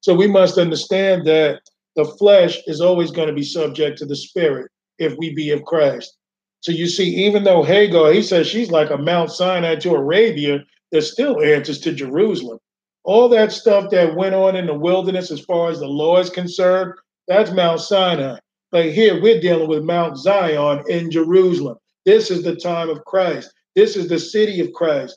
So we must understand that the flesh is always going to be subject to the spirit if we be of Christ. So you see, even though Hagar, he says she's like a Mount Sinai to Arabia, there's still answers to Jerusalem. All that stuff that went on in the wilderness as far as the law is concerned, that's Mount Sinai. But here we're dealing with Mount Zion in Jerusalem. This is the time of Christ. This is the city of Christ.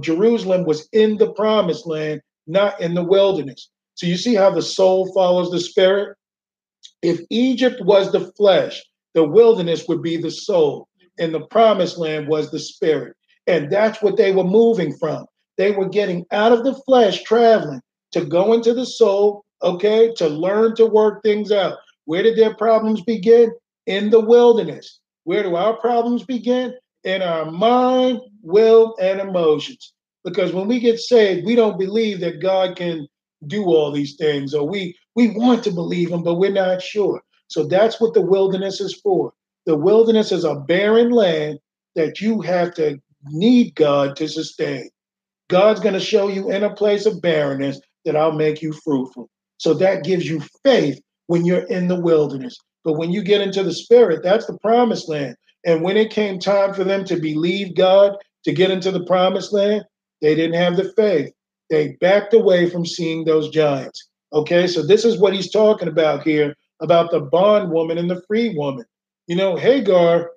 Jerusalem was in the promised land, not in the wilderness. So you see how the soul follows the spirit? If Egypt was the flesh, the wilderness would be the soul, and the promised land was the spirit. And that's what they were moving from. They were getting out of the flesh, traveling to go into the soul, okay, to learn to work things out. Where did their problems begin? In the wilderness. Where do our problems begin? In our mind, will, and emotions. Because when we get saved, we don't believe that God can do all these things, or we want to believe him, but we're not sure. So that's what the wilderness is for. The wilderness is a barren land that you have to need God to sustain. God's going to show you in a place of barrenness that I'll make you fruitful. So that gives you faith when you're in the wilderness. But when you get into the spirit, that's the promised land. And when it came time for them to believe God to get into the promised land, they didn't have the faith. They backed away from seeing those giants. Okay, so this is what he's talking about here, about the bondwoman and the free woman. You know, Hagar,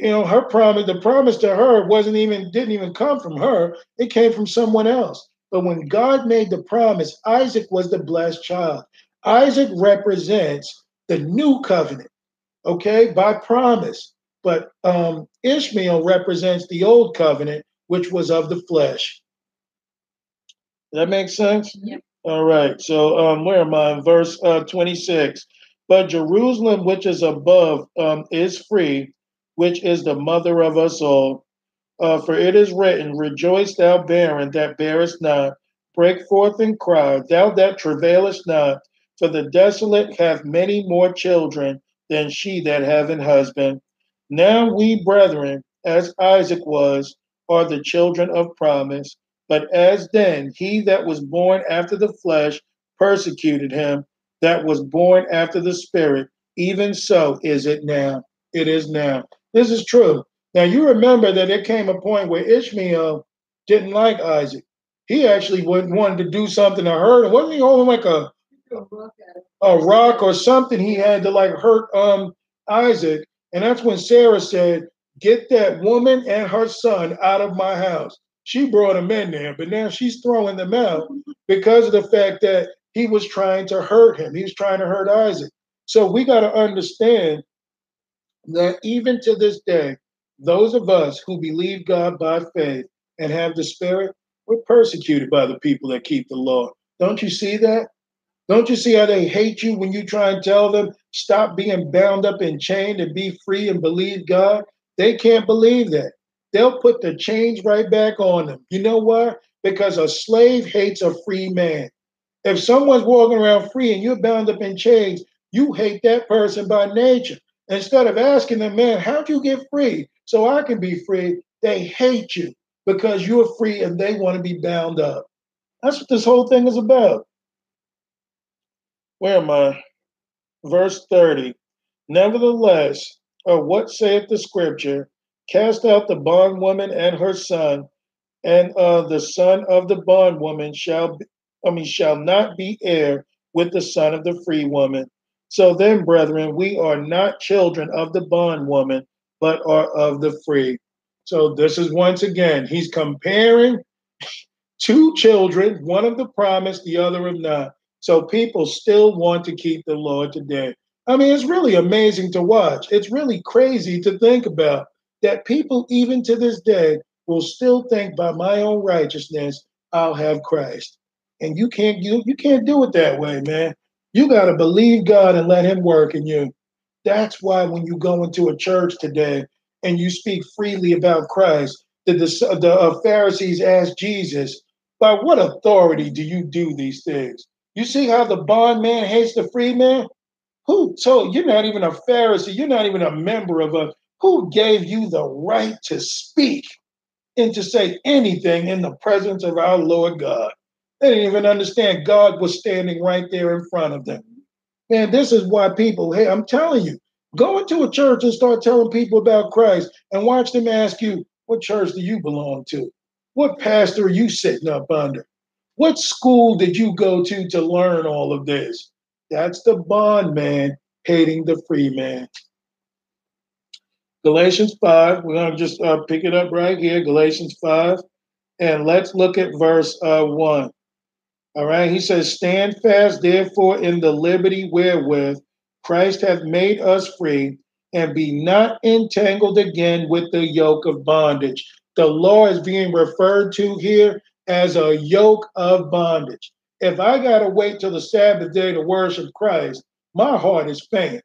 you know, her promise, the promise to her didn't even come from her. It came from someone else. But when God made the promise, Isaac was the blessed child. Isaac represents the new covenant, okay, by promise. But Ishmael represents the old covenant, which was of the flesh. Does that make sense? Yep. All right. So where am I? Verse 26. But Jerusalem, which is above, is free, which is the mother of us all. For it is written, rejoice, thou barren that bearest not. Break forth and cry, thou that travailest not. For the desolate hath many more children than she that have an husband. Now we, brethren, as Isaac was, are the children of promise. But as then he that was born after the flesh persecuted him that was born after the spirit, even so is it now. It is now. This is true. Now, you remember that there came a point where Ishmael didn't like Isaac. He actually wanted to do something to hurt him. Wasn't he holding like a rock or something? He had to like hurt Isaac. And that's when Sarah said, get that woman and her son out of my house. She brought him in there, but now she's throwing them out because of the fact that he was trying to hurt him. He was trying to hurt Isaac. So we got to understand that even to this day, those of us who believe God by faith and have the spirit, we're persecuted by the people that keep the law. Don't you see that? Don't you see how they hate you when you try and tell them, stop being bound up and chained and be free and believe God? They can't believe that. They'll put the chains right back on them. You know why? Because a slave hates a free man. If someone's walking around free and you're bound up in chains, you hate that person by nature. Instead of asking them, man, how'd you get free so I can be free? They hate you because you're free and they want to be bound up. That's what this whole thing is about. Where am I? Verse 30. Nevertheless, or what saith the scripture? Cast out the bondwoman and her son, and the son of the bondwoman shall not be heir with the son of the free woman. So then, brethren, we are not children of the bondwoman, but are of the free. So this is once again, he's comparing two children, one of the promise, the other of not. So people still want to keep the law today. I mean, it's really amazing to watch. It's really crazy to think about. That people, even to this day, will still think by my own righteousness, I'll have Christ. And you can't do it that way, man. You got to believe God and let him work in you. That's why when you go into a church today and you speak freely about Christ, the Pharisees asked Jesus, by what authority do you do these things? You see how the bondman hates the free man? Who? So you're not even a Pharisee. You're not even a member of a... Who gave you the right to speak and to say anything in the presence of our Lord God? They didn't even understand God was standing right there in front of them. Man, this is why people, hey, I'm telling you, go into a church and start telling people about Christ and watch them ask you, what church do you belong to? What pastor are you sitting up under? What school did you go to learn all of this? That's the bondman hating the free man. Galatians 5, we're going to just pick it up right here, Galatians 5, and let's look at verse 1. All right, he says, stand fast, therefore, in the liberty wherewith Christ hath made us free, and be not entangled again with the yoke of bondage. The law is being referred to here as a yoke of bondage. If I got to wait till the Sabbath day to worship Christ, my heart is faint.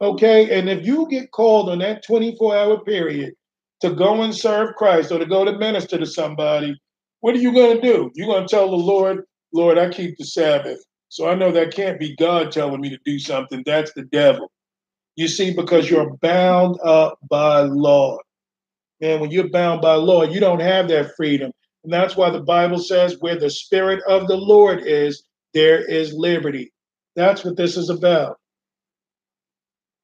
Okay, and if you get called on that 24-hour period to go and serve Christ or to go to minister to somebody, what are you going to do? You're going to tell the Lord, Lord, I keep the Sabbath. So I know that can't be God telling me to do something. That's the devil. You see, because you're bound up by law. And when you're bound by law, you don't have that freedom. And that's why the Bible says where the Spirit of the Lord is, there is liberty. That's what this is about.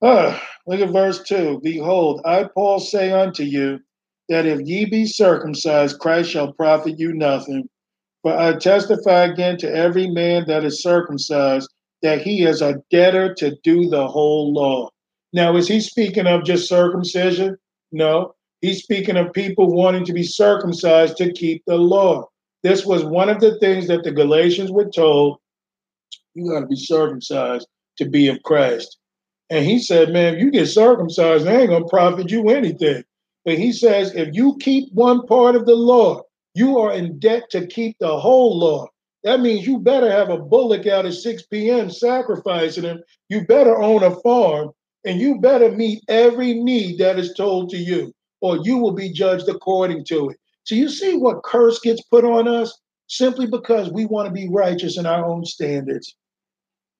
Look at verse 2. Behold, I, Paul, say unto you that if ye be circumcised, Christ shall profit you nothing. For I testify again to every man that is circumcised that he is a debtor to do the whole law. Now, is he speaking of just circumcision? No. He's speaking of people wanting to be circumcised to keep the law. This was one of the things that the Galatians were told, you got to be circumcised to be of Christ. And he said, man, if you get circumcised, they ain't going to profit you anything. But he says, if you keep one part of the law, you are in debt to keep the whole law. That means you better have a bullock out at 6 p.m. sacrificing him. You better own a farm, and you better meet every need that is told to you, or you will be judged according to it. So you see what curse gets put on us simply because we want to be righteous in our own standards.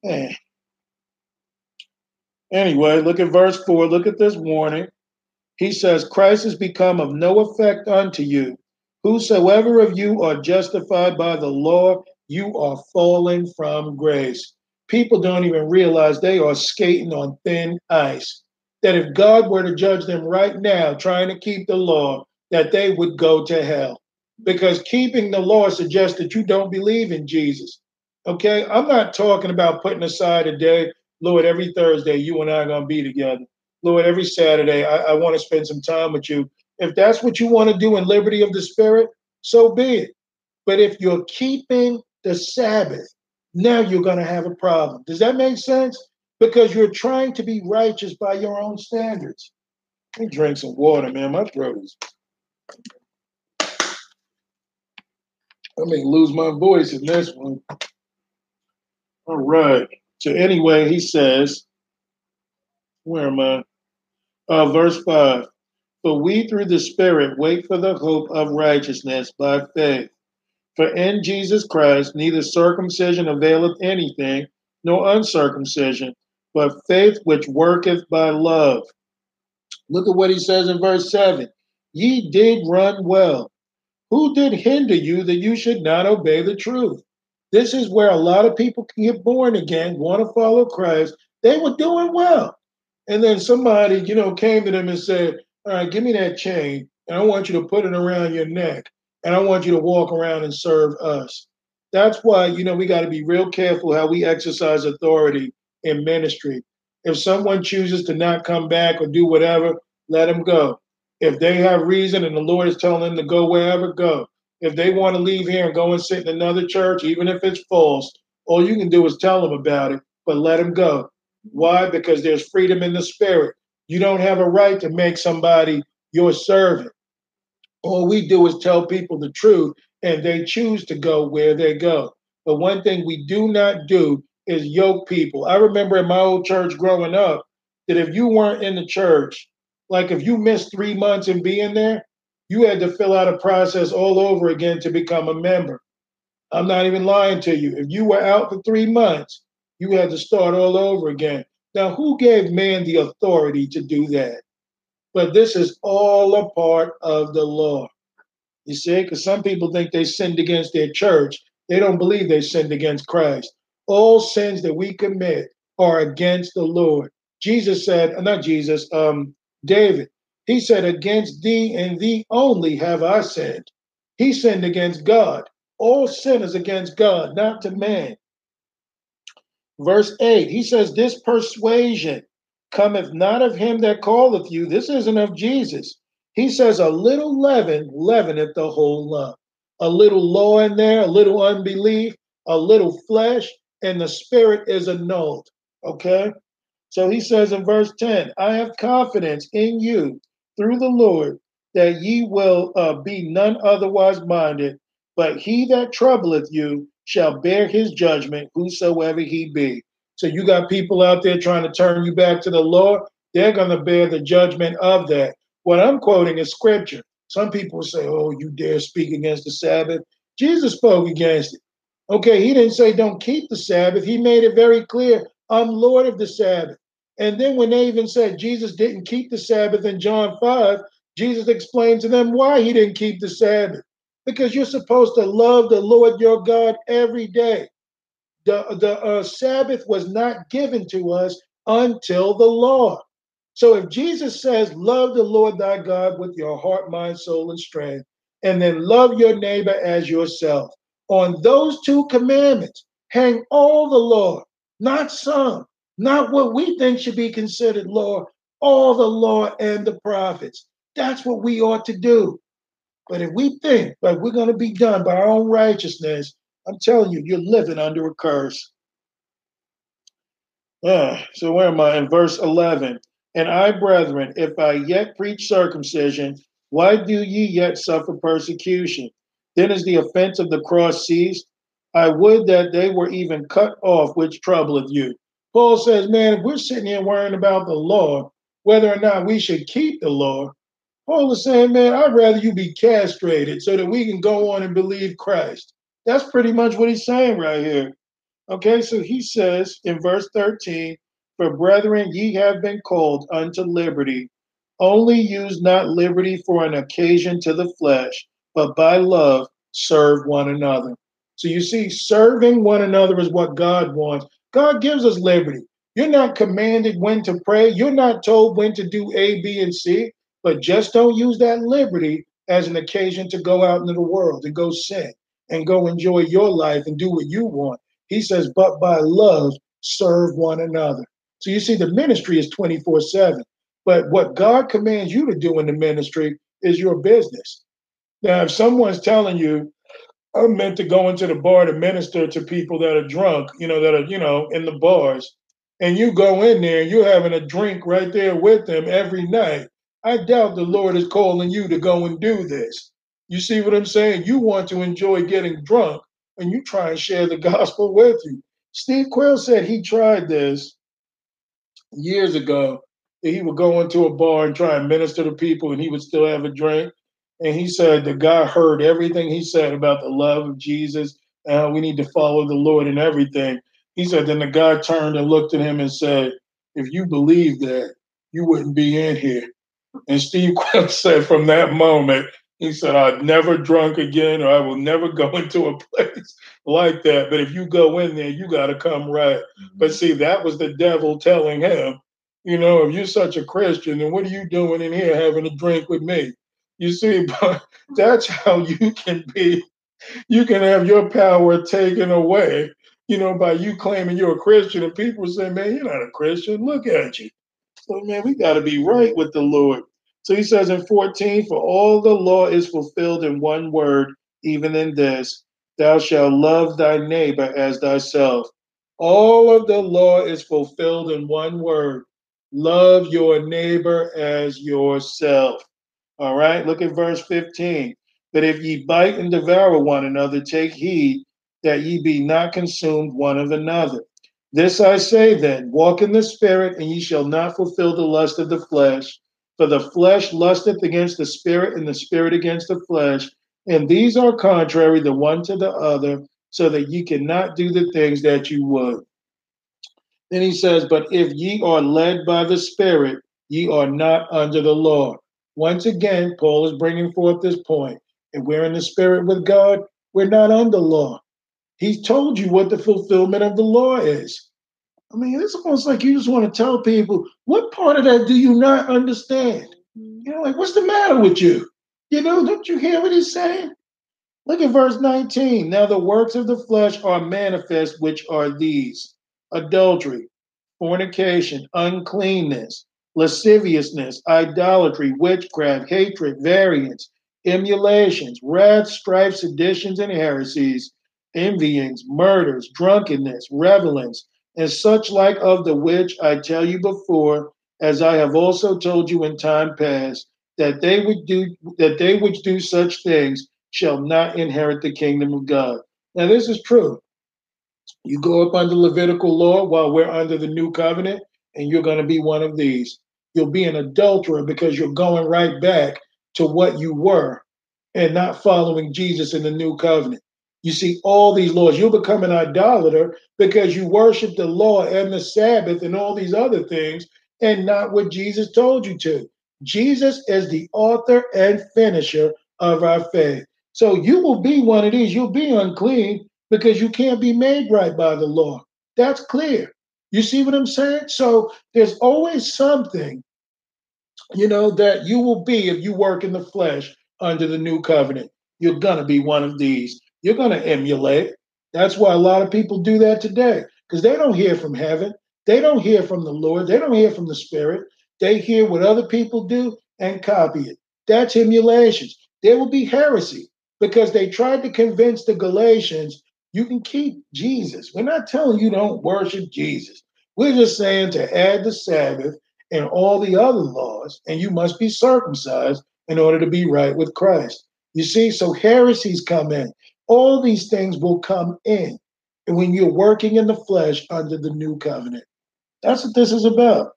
Man. Anyway, look at verse 4. Look at this warning. He says, Christ is become of no effect unto you. Whosoever of you are justified by the law, you are fallen from grace. People don't even realize they are skating on thin ice. That if God were to judge them right now, trying to keep the law, that they would go to hell. Because keeping the law suggests that you don't believe in Jesus. Okay, I'm not talking about putting aside a day. Lord, every Thursday, you and I are going to be together. Lord, every Saturday, I want to spend some time with you. If that's what you want to do in liberty of the Spirit, so be it. But if you're keeping the Sabbath, now you're going to have a problem. Does that make sense? Because you're trying to be righteous by your own standards. Let me drink some water, man. My throat is... I may lose my voice in this one. All right. So anyway, he says, where am I? Verse 5. For we through the Spirit wait for the hope of righteousness by faith. For in Jesus Christ neither circumcision availeth anything, nor uncircumcision, but faith which worketh by love. Look at what he says in verse 7. Ye did run well. Who did hinder you that you should not obey the truth? This is where a lot of people can get born again, want to follow Christ. They were doing well. And then somebody, you know, came to them and said, all right, give me that chain, and I want you to put it around your neck, and I want you to walk around and serve us. That's why, you know, we got to be real careful how we exercise authority in ministry. If someone chooses to not come back or do whatever, let them go. If they have reason and the Lord is telling them to go wherever, go. If they want to leave here and go and sit in another church, even if it's false, all you can do is tell them about it, but let them go. Why? Because there's freedom in the Spirit. You don't have a right to make somebody your servant. All we do is tell people the truth, and they choose to go where they go. But one thing we do not do is yoke people. I remember in my old church growing up that if you weren't in the church, like if you missed 3 months in being there, you had to fill out a process all over again to become a member. I'm not even lying to you. If you were out for 3 months, you had to start all over again. Now, who gave man the authority to do that? But this is all a part of the law. You see, because some people think they sinned against their church They don't believe they sinned against Christ. All sins that we commit are against the Lord. Jesus said, David, he said, against thee and thee only have I sinned. He sinned against God. All sin is against God, not to man. Verse 8, he says, this persuasion cometh not of him that calleth you. This isn't of Jesus. He says, a little leaven leaveneth the whole lump. A little law in there, a little unbelief, a little flesh, and the spirit is annulled. Okay? So he says in verse 10, I have confidence in you through the Lord that ye will be none otherwise minded, but he that troubleth you shall bear his judgment, whosoever he be. So you got people out there trying to turn you back to the Lord. They're going to bear the judgment of that. What I'm quoting is scripture. Some people say, oh, you dare speak against the Sabbath. Jesus spoke against it. Okay, he didn't say don't keep the Sabbath. He made it very clear, I'm Lord of the Sabbath. And then when they even said Jesus didn't keep the Sabbath in John 5, Jesus explained to them why he didn't keep the Sabbath. Because you're supposed to love the Lord your God every day. The Sabbath was not given to us until the law. So if Jesus says, love the Lord thy God with your heart, mind, soul, and strength, and then love your neighbor as yourself, on those two commandments hang all the law, not some, not what we think should be considered law, all the law and the prophets. That's what we ought to do. But if we think that we're going to be done by our own righteousness, I'm telling you, you're living under a curse. So where am I? In verse 11. And I, brethren, if I yet preach circumcision, why do ye yet suffer persecution? Then is the offense of the cross ceased? I would that they were even cut off, which troubleth you. Paul says, man, if we're sitting here worrying about the law, whether or not we should keep the law, Paul is saying, man, I'd rather you be castrated so that we can go on and believe Christ. That's pretty much what he's saying right here. Okay, so he says in verse 13, for brethren, ye have been called unto liberty. Only use not liberty for an occasion to the flesh, but by love serve one another. So you see, serving one another is what God wants. God gives us liberty. You're not commanded when to pray. You're not told when to do A, B, and C, but just don't use that liberty as an occasion to go out into the world and go sin and go enjoy your life and do what you want. He says, but by love serve one another. So you see, the ministry is 24/7, but what God commands you to do in the ministry is your business. Now, if someone's telling you, I'm meant to go into the bar to minister to people that are drunk, in the bars, and you go in there and you're having a drink right there with them every night, I doubt the Lord is calling you to go and do this. You see what I'm saying? You want to enjoy getting drunk, and you try and share the gospel with you. Steve Quill said he tried this years ago. He would go into a bar and try and minister to people, and he would still have a drink. And he said the guy heard everything he said about the love of Jesus and how we need to follow the Lord and everything. He said then the guy turned and looked at him and said, if you believed that, you wouldn't be in here. And Steve Quill said from that moment, he said, I've never drunk again, or I will never go into a place like that. But if you go in there, you got to come right. Mm-hmm. But see, that was the devil telling him, if you're such a Christian, then what are you doing in here having a drink with me? You see, but that's how you can have your power taken away, by you claiming you're a Christian. And people say, man, you're not a Christian. Look at you. So, man, we got to be right with the Lord. So he says in 14, for all the law is fulfilled in one word, even in this, thou shalt love thy neighbor as thyself. All of the law is fulfilled in one word, love your neighbor as yourself. All right, look at verse 15. But if ye bite and devour one another, take heed that ye be not consumed one of another. This I say then, walk in the spirit, and ye shall not fulfill the lust of the flesh. For the flesh lusteth against the spirit, and the spirit against the flesh. And these are contrary the one to the other, so that ye cannot do the things that you would. Then he says, but if ye are led by the spirit, ye are not under the law. Once again, Paul is bringing forth this point. If we're in the spirit with God, we're not under law. He told you what the fulfillment of the law is. I mean, it's almost like you just want to tell people, what part of that do you not understand? You know, like, what's the matter with you? You know, don't you hear what he's saying? Look at verse 19. Now the works of the flesh are manifest, which are these: adultery, fornication, uncleanness, lasciviousness, idolatry, witchcraft, hatred, variance, emulations, wrath, strife, seditions, and heresies, envyings, murders, drunkenness, revelings, and such like, of the which I tell you before, as I have also told you in time past, that they which do such things shall not inherit the kingdom of God. Now this is true. You go up under Levitical law while we're under the new covenant, and you're going to be one of these. You'll be an adulterer because you're going right back to what you were and not following Jesus in the new covenant. You see all these laws. You'll become an idolater because you worship the law and the Sabbath and all these other things and not what Jesus told you to. Jesus is the author and finisher of our faith. So you will be one of these. You'll be unclean because you can't be made right by the law. That's clear. You see what I'm saying? So there's always something, you know, that you will be if you work in the flesh under the new covenant. You're going to be one of these. You're going to emulate. That's why a lot of people do that today, because they don't hear from heaven. They don't hear from the Lord. They don't hear from the Spirit. They hear what other people do and copy it. That's emulations. There will be heresy because they tried to convince the Galatians, you can keep Jesus. We're not telling you don't worship Jesus. We're just saying to add the Sabbath and all the other laws, and you must be circumcised in order to be right with Christ. You see, so heresies come in. All these things will come in when you're working in the flesh under the new covenant. That's what this is about.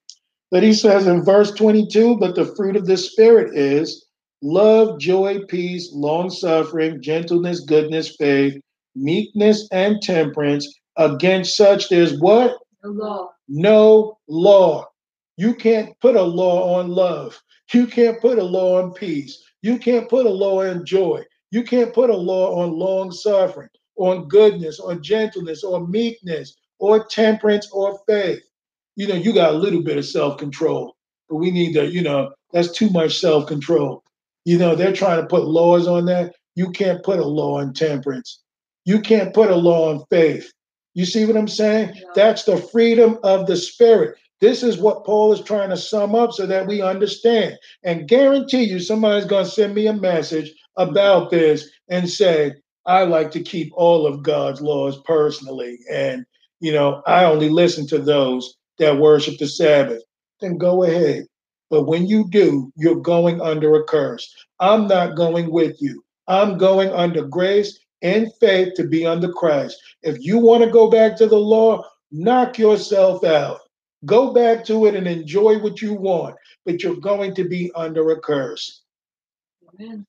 But he says in verse 22, but the fruit of the Spirit is love, joy, peace, long-suffering, gentleness, goodness, faith, meekness, and temperance. Against such there's what? No law. No law. You can't put a law on love. You can't put a law on peace. You can't put a law on joy. You can't put a law on long suffering, on goodness, on gentleness, on meekness, or temperance, or faith. You know, you got a little bit of self-control, but we need to, you know, that's too much self-control. You know, they're trying to put laws on that. You can't put a law on temperance. You can't put a law on faith. You see what I'm saying? Yeah. That's the freedom of the Spirit. This is what Paul is trying to sum up so that we understand. And guarantee you somebody's going to send me a message about this and say, I like to keep all of God's laws personally. And, you know, I only listen to those that worship the Sabbath. Then go ahead. But when you do, you're going under a curse. I'm not going with you. I'm going under grace and faith to be under Christ. If you want to go back to the law, knock yourself out. Go back to it and enjoy what you want, but you're going to be under a curse. Amen.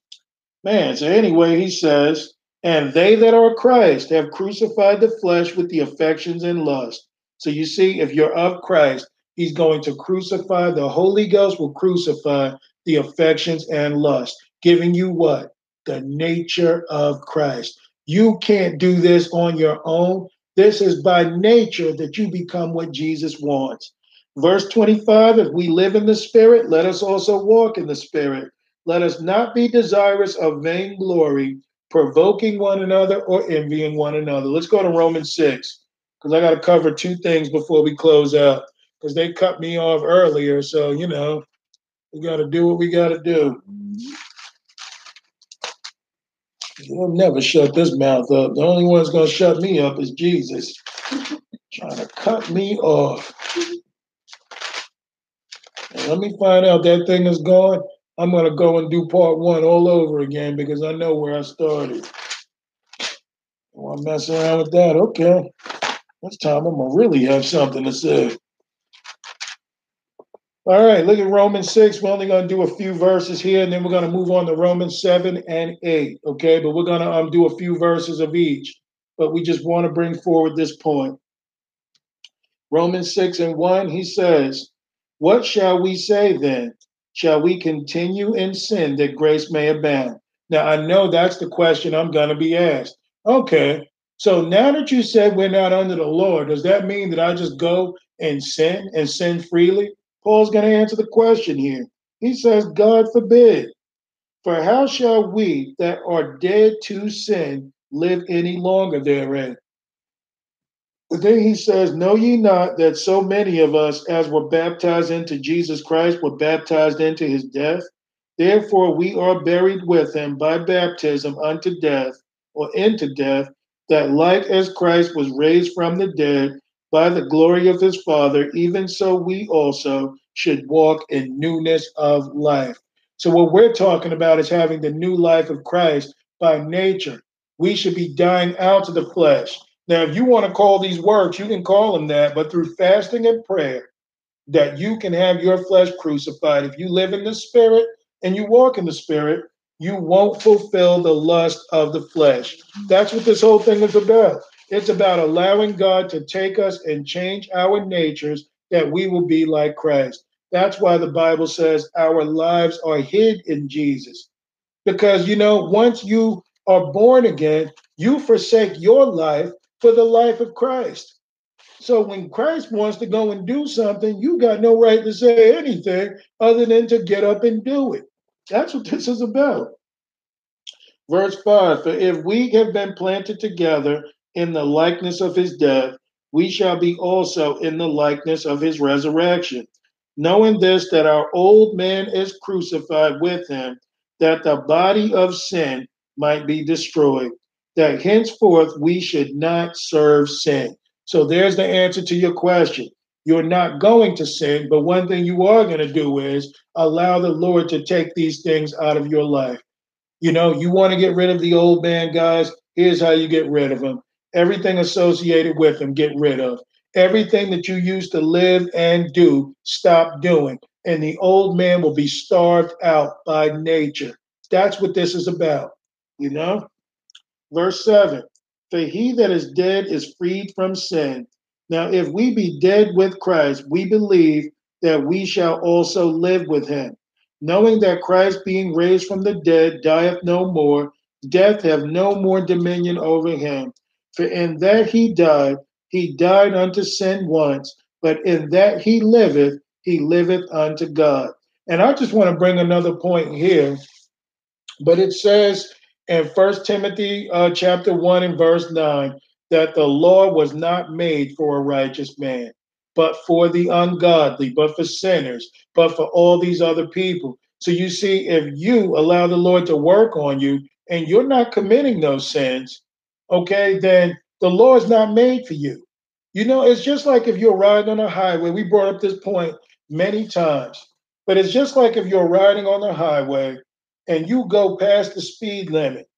Man, so anyway, he says, and they that are Christ have crucified the flesh with the affections and lust. So you see, if you're of Christ, he's going to crucify, the Holy Ghost will crucify the affections and lust, giving you what? The nature of Christ. You can't do this on your own. This is by nature that you become what Jesus wants. Verse 25, if we live in the Spirit, let us also walk in the Spirit. Let us not be desirous of vainglory, provoking one another or envying one another. Let's go to Romans 6, because I got to cover two things before we close out, because they cut me off earlier. So, you know, we got to do what we got to do. You'll never shut this mouth up. The only one that's going to shut me up is Jesus. Trying to cut me off. And let me find out that thing is gone. I'm going to go and do part one all over again because I know where I started. Well, I mess around with that. Okay. This time I'm going to really have something to say. All right, look at Romans 6. We're only going to do a few verses here, and then we're going to move on to Romans 7 and 8, okay? But we're going to do a few verses of each, but we just want to bring forward this point. Romans 6 and 1, he says, what shall we say then? Shall we continue in sin that grace may abound? Now, I know that's the question I'm going to be asked. Okay, So now that you said we're not under the law, does that mean that I just go and sin freely? Paul's going to answer the question here. He says, God forbid. For how shall we that are dead to sin live any longer therein? But then he says, know ye not that so many of us as were baptized into Jesus Christ were baptized into his death? Therefore we are buried with him by baptism unto death, or into death, that like as Christ was raised from the dead by the glory of his Father, even so we also should walk in newness of life. So what we're talking about is having the new life of Christ by nature. We should be dying out to the flesh. Now, if you want to call these works, you can call them that, but through fasting and prayer, that you can have your flesh crucified. If you live in the Spirit and you walk in the Spirit, you won't fulfill the lust of the flesh. That's what this whole thing is about. It's about allowing God to take us and change our natures that we will be like Christ. That's why the Bible says our lives are hid in Jesus. Because, you know, once you are born again, you forsake your life for the life of Christ. So when Christ wants to go and do something, you got no right to say anything other than to get up and do it. That's what this is about. Verse 5, for if we have been planted together in the likeness of his death, we shall be also in the likeness of his resurrection, knowing this, that our old man is crucified with him, that the body of sin might be destroyed, that henceforth we should not serve sin. So there's the answer to your question. You're not going to sin, but one thing you are going to do is allow the Lord to take these things out of your life. You know, you want to get rid of the old man, guys. Here's how you get rid of him. Everything associated with him, get rid of. Everything that you used to live and do, stop doing. And the old man will be starved out by nature. That's what this is about, you know? Verse 7, for he that is dead is freed from sin. Now, if we be dead with Christ, we believe that we shall also live with him, knowing that Christ being raised from the dead dieth no more, death have no more dominion over him. For in that he died unto sin once, but in that he liveth unto God. And I just want to bring another point here, but it says in 1 Timothy chapter 1 and verse 9, that the law was not made for a righteous man, but for the ungodly, but for sinners, but for all these other people. So you see, if you allow the Lord to work on you and you're not committing those sins, okay, then the law is not made for you. You know, it's just like if you're riding on a highway. We brought up this point many times, but it's just like if you're riding on the highway and you go past the speed limit.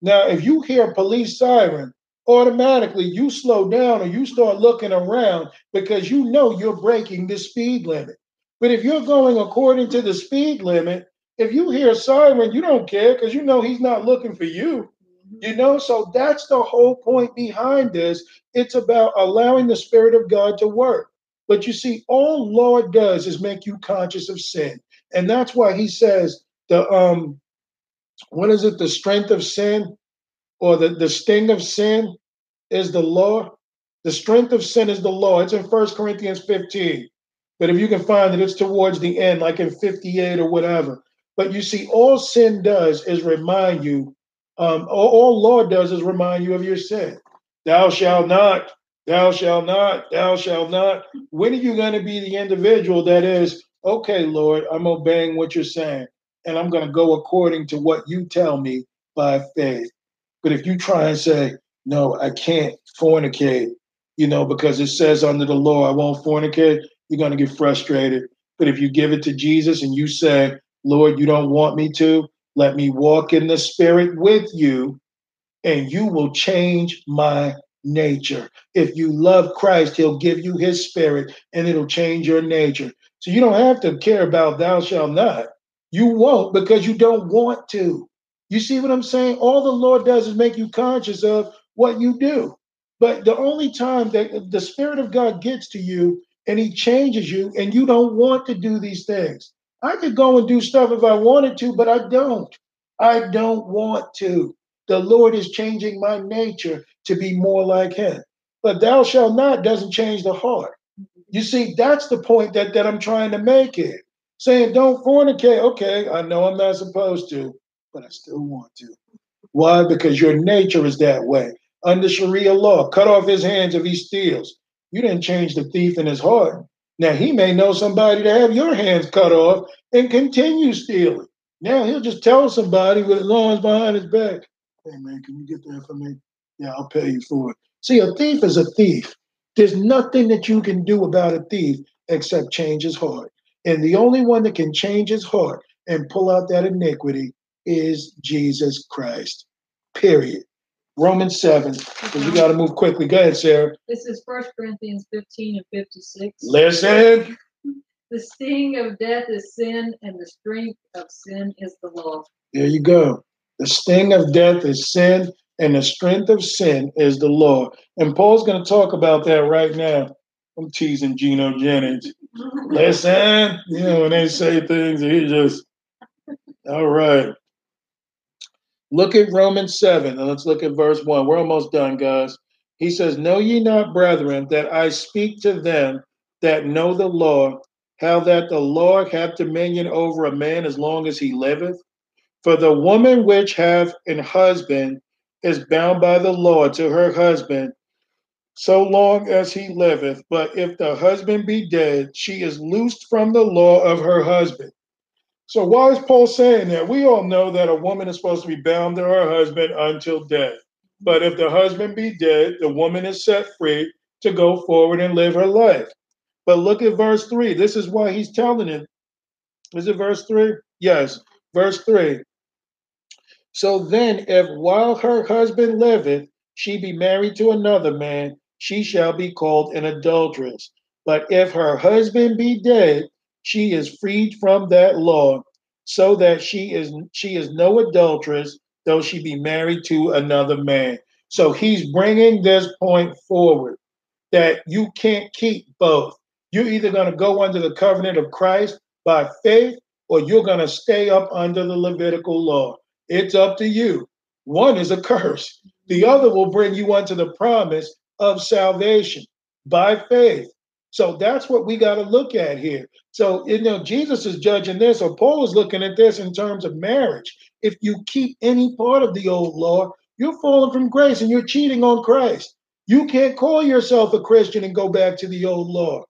Now, if you hear a police siren, automatically you slow down or you start looking around because you know you're breaking the speed limit. But if you're going according to the speed limit, if you hear a siren, you don't care because you know he's not looking for you. You know, so that's the whole point behind this. It's about allowing the Spirit of God to work. But you see, all law does is make you conscious of sin. And that's why he says the the strength of sin? Or the sting of sin is the law. The strength of sin is the law. It's in 1 Corinthians 15. But if you can find it, it's towards the end, like in 58 or whatever. But you see, all sin does is remind you, all law does is remind you of your sin. Thou shalt not, thou shalt not, thou shalt not. When are you going to be the individual that is, okay, Lord, I'm obeying what you're saying, and I'm going to go according to what you tell me by faith? But if you try and say, no, I can't fornicate, you know, because it says under the law, I won't fornicate, you're going to get frustrated. But if you give it to Jesus and you say, Lord, you don't want me to, let me walk in the Spirit with you, and you will change my nature. If you love Christ, he'll give you his Spirit and it'll change your nature. So you don't have to care about thou shalt not. You won't because you don't want to. You see what I'm saying? All the Lord does is make you conscious of what you do. But the only time that the Spirit of God gets to you and he changes you and you don't want to do these things. I could go and do stuff if I wanted to, but I don't. I don't want to. The Lord is changing my nature to be more like him. But thou shalt not doesn't change the heart. You see, that's the point that I'm trying to make here. Saying don't fornicate. Okay, I know I'm not supposed to, but I still want to. Why? Because your nature is that way. Under Sharia law, cut off his hands if he steals. You didn't change the thief in his heart. Now, he may know somebody to have your hands cut off and continue stealing. Now, he'll just tell somebody with his arms behind his back, hey, man, can you get that for me? Yeah, I'll pay you for it. See, a thief is a thief. There's nothing that you can do about a thief except change his heart. And the only one that can change his heart and pull out that iniquity is Jesus Christ, period. Romans 7, because you got to move quickly. Go ahead, Sarah. This is 1 Corinthians 15 and 56. Listen. The sting of death is sin, and the strength of sin is the law. There you go. The sting of death is sin, and the strength of sin is the law. And Paul's going to talk about that right now. I'm teasing Geno Jennings. Listen. You know, when they say things, he just, all right. Look at Romans 7, and let's look at verse 1. We're almost done, guys. He says, know ye not, brethren, that I speak to them that know the law, how that the law hath dominion over a man as long as he liveth? For the woman which hath an husband is bound by the law to her husband so long as he liveth. But if the husband be dead, she is loosed from the law of her husband. So why is Paul saying that? We all know that a woman is supposed to be bound to her husband until death. But if the husband be dead, the woman is set free to go forward and live her life. But look at verse 3. This is why he's telling it. Is it verse 3? Yes, verse 3. So then, if while her husband liveth, she be married to another man, she shall be called an adulteress. But if her husband be dead, she is freed from that law, so that she is no adulteress, though she be married to another man. So he's bringing this point forward, that you can't keep both. You're either going to go under the covenant of Christ by faith, or you're going to stay up under the Levitical law. It's up to you. One is a curse. The other will bring you unto the promise of salvation by faith. So that's what we got to look at here. So, you know, Jesus is judging this, or Paul is looking at this in terms of marriage. If you keep any part of the old law, you're falling from grace and you're cheating on Christ. You can't call yourself a Christian and go back to the old law.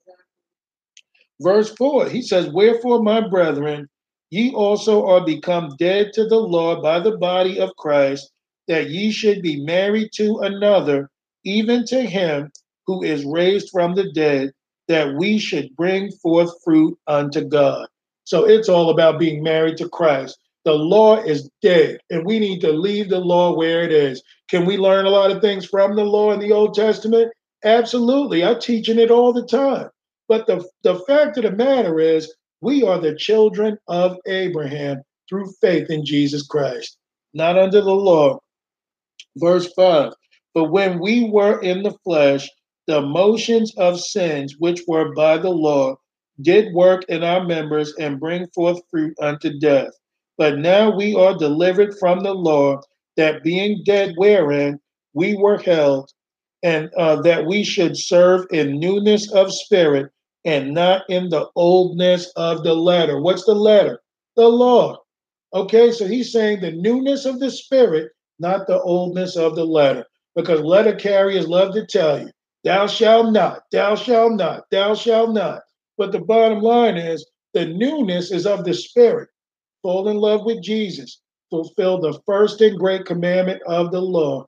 Verse 4, he says, wherefore, my brethren, ye also are become dead to the law by the body of Christ, that ye should be married to another, even to him who is raised from the dead, that we should bring forth fruit unto God. So it's all about being married to Christ. The law is dead, and we need to leave the law where it is. Can we learn a lot of things from the law in the Old Testament? Absolutely. I'm teaching it all the time. But the fact of the matter is, we are the children of Abraham through faith in Jesus Christ, not under the law. Verse 5, but when we were in the flesh, the motions of sins which were by the law did work in our members and bring forth fruit unto death. But now we are delivered from the law, that being dead wherein we were held, and that we should serve in newness of spirit and not in the oldness of the letter. What's the letter? The law. Okay, so he's saying the newness of the spirit, not the oldness of the letter, because letter carriers love to tell you, thou shalt not, thou shalt not, thou shalt not. But the bottom line is, the newness is of the spirit. Fall in love with Jesus. Fulfill the first and great commandment of the law,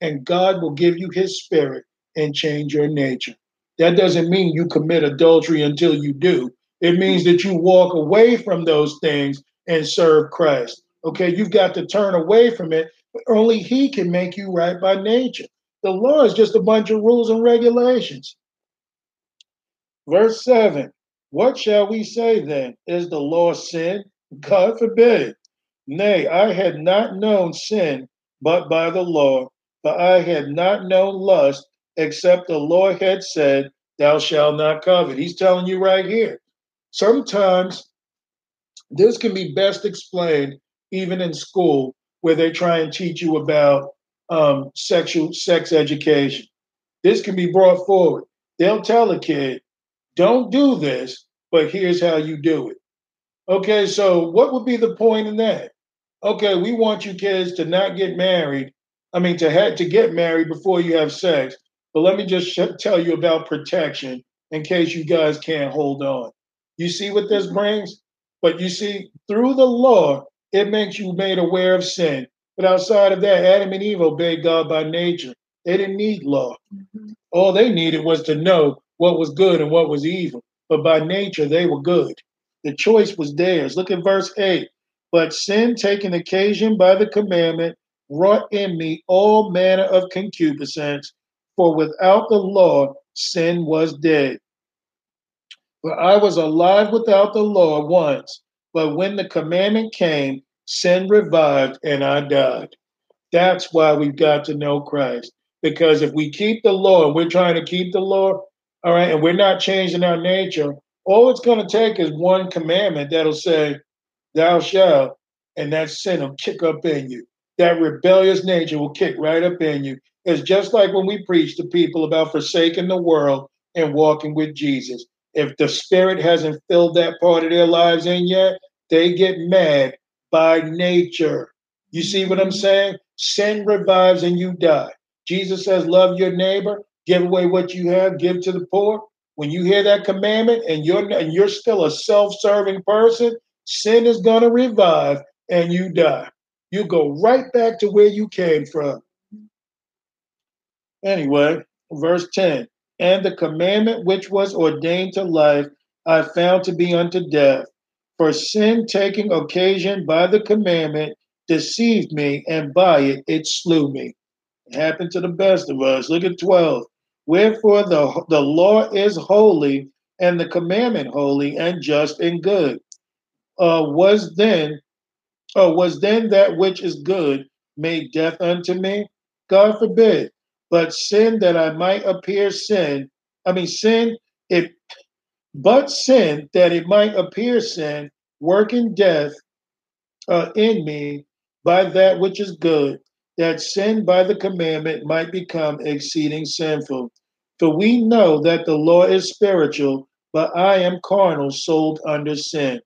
and God will give you his spirit and change your nature. That doesn't mean you commit adultery until you do. It means that you walk away from those things and serve Christ. Okay, you've got to turn away from it, but only he can make you right by nature. The law is just a bunch of rules and regulations. Verse 7, what shall we say then? Is the law sin? God forbid. Nay, I had not known sin but by the law, but I had not known lust, except the law had said, thou shalt not covet. He's telling you right here. Sometimes this can be best explained even in school, where they try and teach you about sex education. This can be brought forward. They'll tell a kid, don't do this, but here's how you do it. Okay, so what would be the point in that? Okay, we want you kids to not get married. I mean, to get married before you have sex. But let me just tell you about protection in case you guys can't hold on. You see what this brings? But you see, through the law, it makes you made aware of sin. But outside of that, Adam and Eve obeyed God by nature. They didn't need law. All they needed was to know what was good and what was evil. But by nature, they were good. The choice was theirs. Look at verse 8. But sin, taking occasion by the commandment, wrought in me all manner of concupiscence, for without the law, sin was dead. For I was alive without the law once, but when the commandment came, sin revived and I died. That's why we've got to know Christ. Because if we keep the law, and we're trying to keep the law, all right, and we're not changing our nature, all it's going to take is one commandment that'll say, thou shalt, and that sin will kick up in you. That rebellious nature will kick right up in you. It's just like when we preach to people about forsaking the world and walking with Jesus. If the Spirit hasn't filled that part of their lives in yet, they get mad by nature. You see what I'm saying? Sin revives and you die. Jesus says, love your neighbor, give away what you have, give to the poor. When you hear that commandment and you're still a self-serving person, sin is going to revive and you die. You go right back to where you came from. Anyway, verse 10. And the commandment which was ordained to life, I found to be unto death. For sin, taking occasion by the commandment, deceived me, and by it, it slew me. It happened to the best of us. Look at 12. Wherefore the law is holy, and the commandment holy, and just and good. Was then that which is good made death unto me? God forbid. But sin that I might appear sin, sin that it might appear sin, working death in me by that which is good, that sin by the commandment might become exceeding sinful. For we know that the law is spiritual, but I am carnal, sold under sin.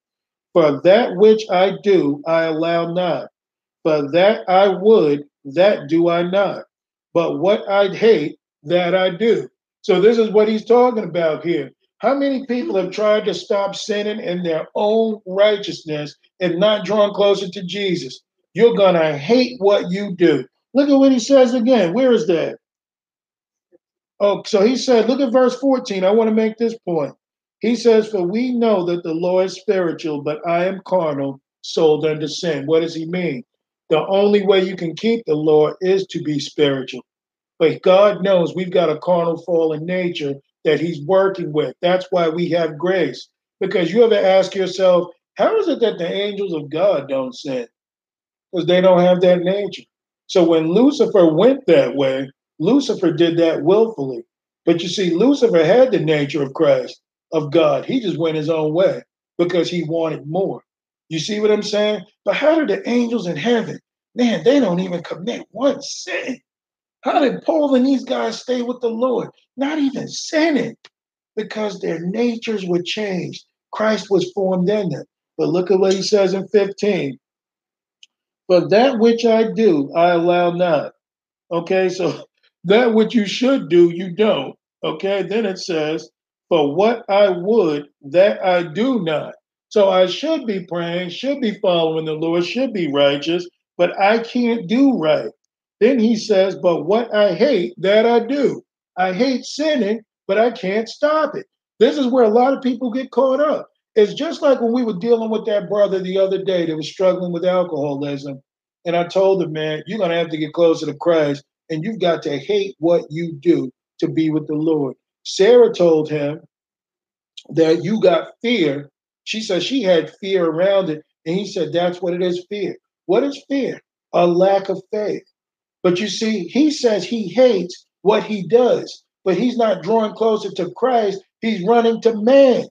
For that which I do, I allow not. For that I would, that do I not. But what I hate, that I do. So this is what he's talking about here. How many people have tried to stop sinning in their own righteousness and not drawn closer to Jesus? You're going to hate what you do. Look at what he says again. Where is that? Oh, so he said, look at verse 14. I want to make this point. He says, for we know that the law is spiritual, but I am carnal, sold under sin. What does he mean? The only way you can keep the law is to be spiritual. But God knows we've got a carnal fallen nature that he's working with. That's why we have grace. Because you ever ask yourself, how is it that the angels of God don't sin? Because they don't have that nature. So when Lucifer went that way, Lucifer did that willfully. But you see, Lucifer had the nature of Christ, of God. He just went his own way because he wanted more. You see what I'm saying? But how do the angels in heaven, man, they don't even commit one sin. How did Paul and these guys stay with the Lord? Not even sinning, because their natures were changed. Christ was formed in them. But look at what he says in 15. But that which I do, I allow not. Okay, so that which you should do, you don't. Okay, then it says, for what I would, that I do not. So I should be praying, should be following the Lord, should be righteous, but I can't do right. Then he says, but what I hate, that I do. I hate sinning, but I can't stop it. This is where a lot of people get caught up. It's just like when we were dealing with that brother the other day that was struggling with alcoholism. And I told him, man, you're going to have to get closer to Christ, and you've got to hate what you do to be with the Lord. Sarah told him that you got fear. She said she had fear around it. And he said, that's what it is, fear. What is fear? A lack of faith. But you see, he says he hates what he does, but he's not drawing closer to Christ. He's running to man.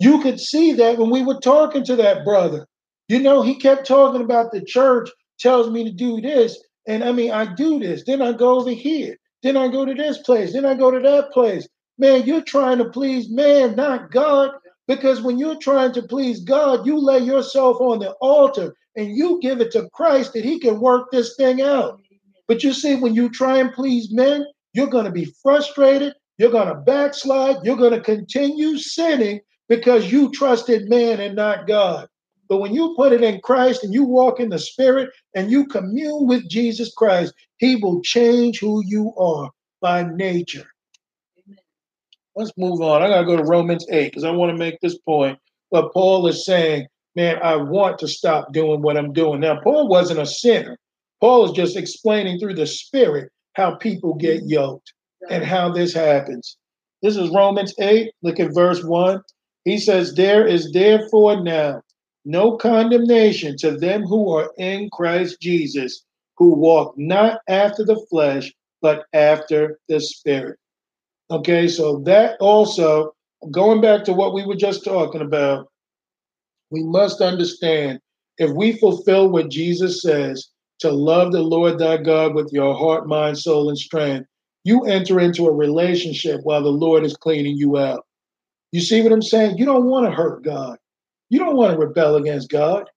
You could see that when we were talking to that brother. You know, he kept talking about the church tells me to do this. And I mean, I do this, then I go over here, then I go to this place, then I go to that place. Man, you're trying to please man, not God. Because when you're trying to please God, you lay yourself on the altar and you give it to Christ that he can work this thing out. But you see, when you try and please men, you're going to be frustrated. You're going to backslide. You're going to continue sinning because you trusted man and not God. But when you put it in Christ and you walk in the Spirit and you commune with Jesus Christ, he will change who you are by nature. Let's move on. I got to go to Romans 8 because I want to make this point. But Paul is saying, man, I want to stop doing what I'm doing. Now, Paul wasn't a sinner. Paul is just explaining through the Spirit how people get yoked and how this happens. This is Romans 8. Look at verse 1. He says, there is therefore now no condemnation to them who are in Christ Jesus, who walk not after the flesh, but after the Spirit. Okay, so that also, going back to what we were just talking about, we must understand if we fulfill what Jesus says, to love the Lord thy God with your heart, mind, soul, and strength, you enter into a relationship while the Lord is cleaning you out. You see what I'm saying? You don't want to hurt God. You don't want to rebel against God.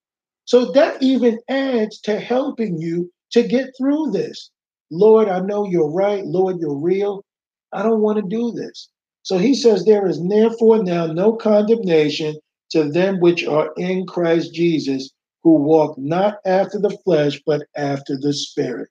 So that even adds to helping you to get through this. Lord, I know you're right. Lord, you're real. I don't want to do this. So he says, there is therefore now no condemnation to them which are in Christ Jesus, who walk not after the flesh, but after the Spirit.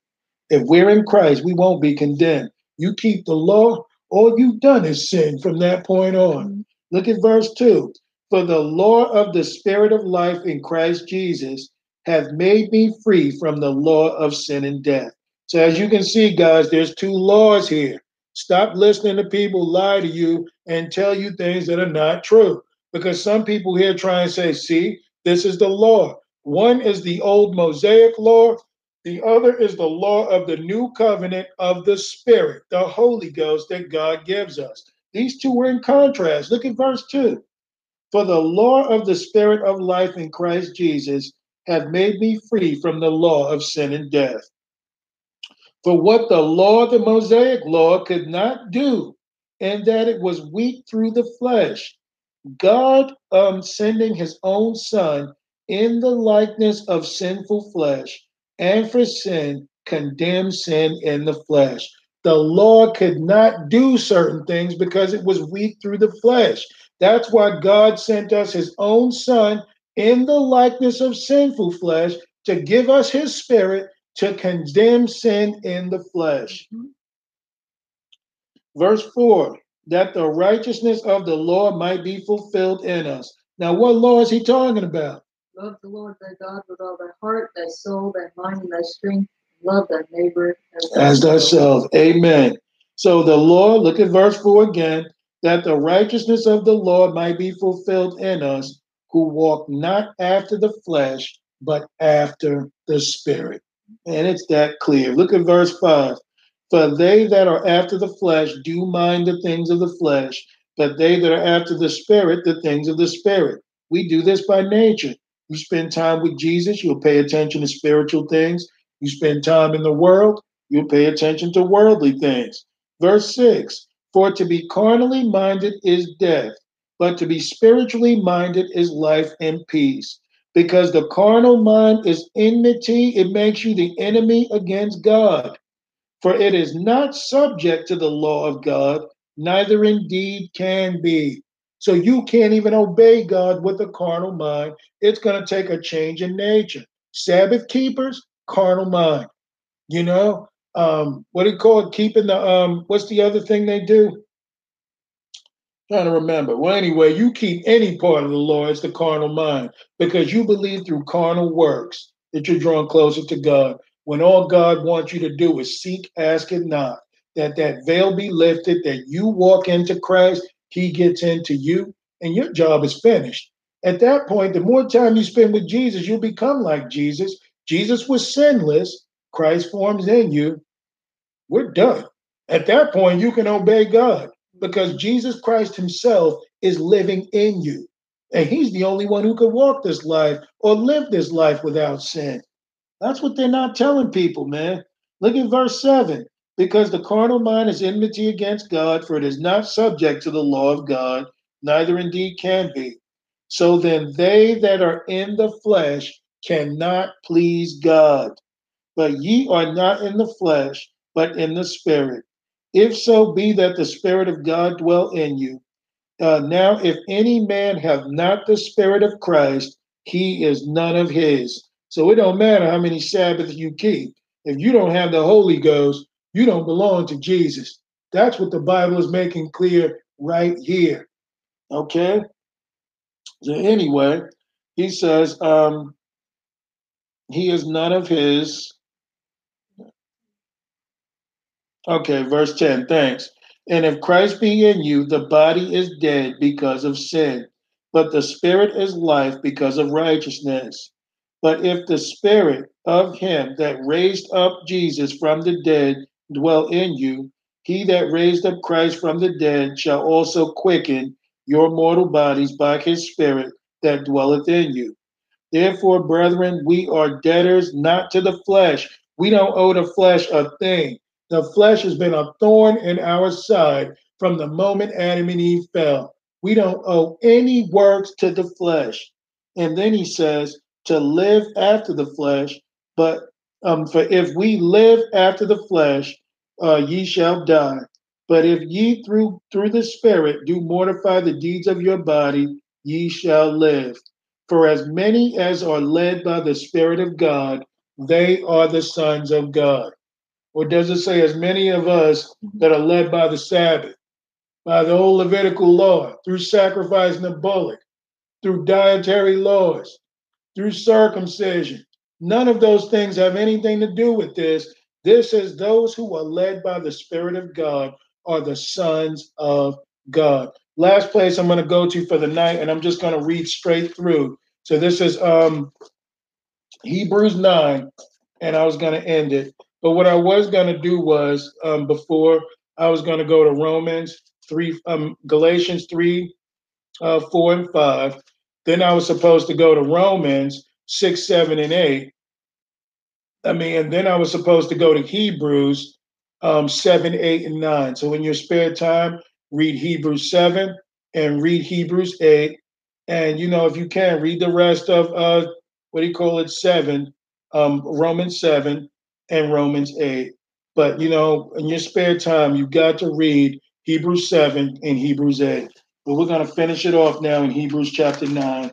If we're in Christ, we won't be condemned. You keep the law, all you've done is sin from that point on. Look at verse 2. For the law of the Spirit of life in Christ Jesus hath made me free from the law of sin and death. So as you can see, guys, there's two laws here. Stop listening to people lie to you and tell you things that are not true. Because some people here try and say, see, this is the law. One is the old Mosaic law. The other is the law of the new covenant of the Spirit, the Holy Ghost that God gives us. These two are in contrast. Look at verse 2. For the law of the Spirit of life in Christ Jesus hath made me free from the law of sin and death. For what the law, the Mosaic law, could not do, and that it was weak through the flesh, God sending his own Son in the likeness of sinful flesh, and for sin, condemned sin in the flesh. The law could not do certain things because it was weak through the flesh. That's why God sent us his own Son in the likeness of sinful flesh to give us his Spirit, to condemn sin in the flesh. Verse 4, that the righteousness of the law might be fulfilled in us. Now, what law is he talking about? Love the Lord thy God with all thy heart, thy soul, thy mind, and thy strength. Love thy neighbor as thyself. Amen. So the law, look at verse 4 again, that the righteousness of the law might be fulfilled in us, who walk not after the flesh, but after the Spirit. And it's that clear. Look at verse 5. For they that are after the flesh do mind the things of the flesh, but they that are after the Spirit, the things of the Spirit. We do this by nature. You spend time with Jesus, you'll pay attention to spiritual things. You spend time in the world, you'll pay attention to worldly things. Verse 6. For to be carnally minded is death, but to be spiritually minded is life and peace. Because the carnal mind is enmity, it makes you the enemy against God. For it is not subject to the law of God, neither indeed can be. So you can't even obey God with a carnal mind. It's going to take a change in nature. Sabbath keepers, carnal mind. You know, what do you call it? Keeping the, what's the other thing they do? Trying to remember. Well, anyway, you keep any part of the law, it's the carnal mind, because you believe through carnal works that you're drawn closer to God, when all God wants you to do is seek, ask, and knock, that veil be lifted, that you walk into Christ, he gets into you, and your job is finished. At that point, the more time you spend with Jesus, you'll become like Jesus. Jesus was sinless. Christ forms in you. We're done. At that point, you can obey God, because Jesus Christ himself is living in you. And he's the only one who can walk this life or live this life without sin. That's what they're not telling people, man. Look at verse 7. Because the carnal mind is enmity against God, for it is not subject to the law of God, neither indeed can be. So then they that are in the flesh cannot please God. But ye are not in the flesh, but in the Spirit. If so be that the Spirit of God dwell in you. Now if any man have not the Spirit of Christ, he is none of his. So it don't matter how many Sabbaths you keep. If you don't have the Holy Ghost, you don't belong to Jesus. That's what the Bible is making clear right here. Okay? So anyway, he says he is none of his. Okay, verse 10, thanks. And if Christ be in you, the body is dead because of sin, but the Spirit is life because of righteousness. But if the Spirit of him that raised up Jesus from the dead dwell in you, he that raised up Christ from the dead shall also quicken your mortal bodies by his Spirit that dwelleth in you. Therefore, brethren, we are debtors not to the flesh. We don't owe the flesh a thing. The flesh has been a thorn in our side from the moment Adam and Eve fell. We don't owe any works to the flesh. And then he says, to live after the flesh, but for if we live after the flesh, ye shall die. But if ye through the Spirit do mortify the deeds of your body, ye shall live. For as many as are led by the Spirit of God, they are the sons of God. Or does it say as many of us that are led by the Sabbath, by the old Levitical law, through sacrificing the bullock, through dietary laws, through circumcision? None of those things have anything to do with this. This is those who are led by the Spirit of God are the sons of God. Last place I'm going to go to for the night, and I'm just going to read straight through. So this is Hebrews 9, and I was going to end it. But what I was going to do was before I was going to go to Galatians 3, 4 and 5. Then I was supposed to go to Romans 6, 7 and 8. And then I was supposed to go to Hebrews 7, 8 and 9. So in your spare time, read Hebrews 7 and read Hebrews 8. And, if you can, read the rest of 7, Romans 7. And Romans 8. But, in your spare time, you've got to read Hebrews 7 and Hebrews 8. But we're going to finish it off now in Hebrews chapter 9.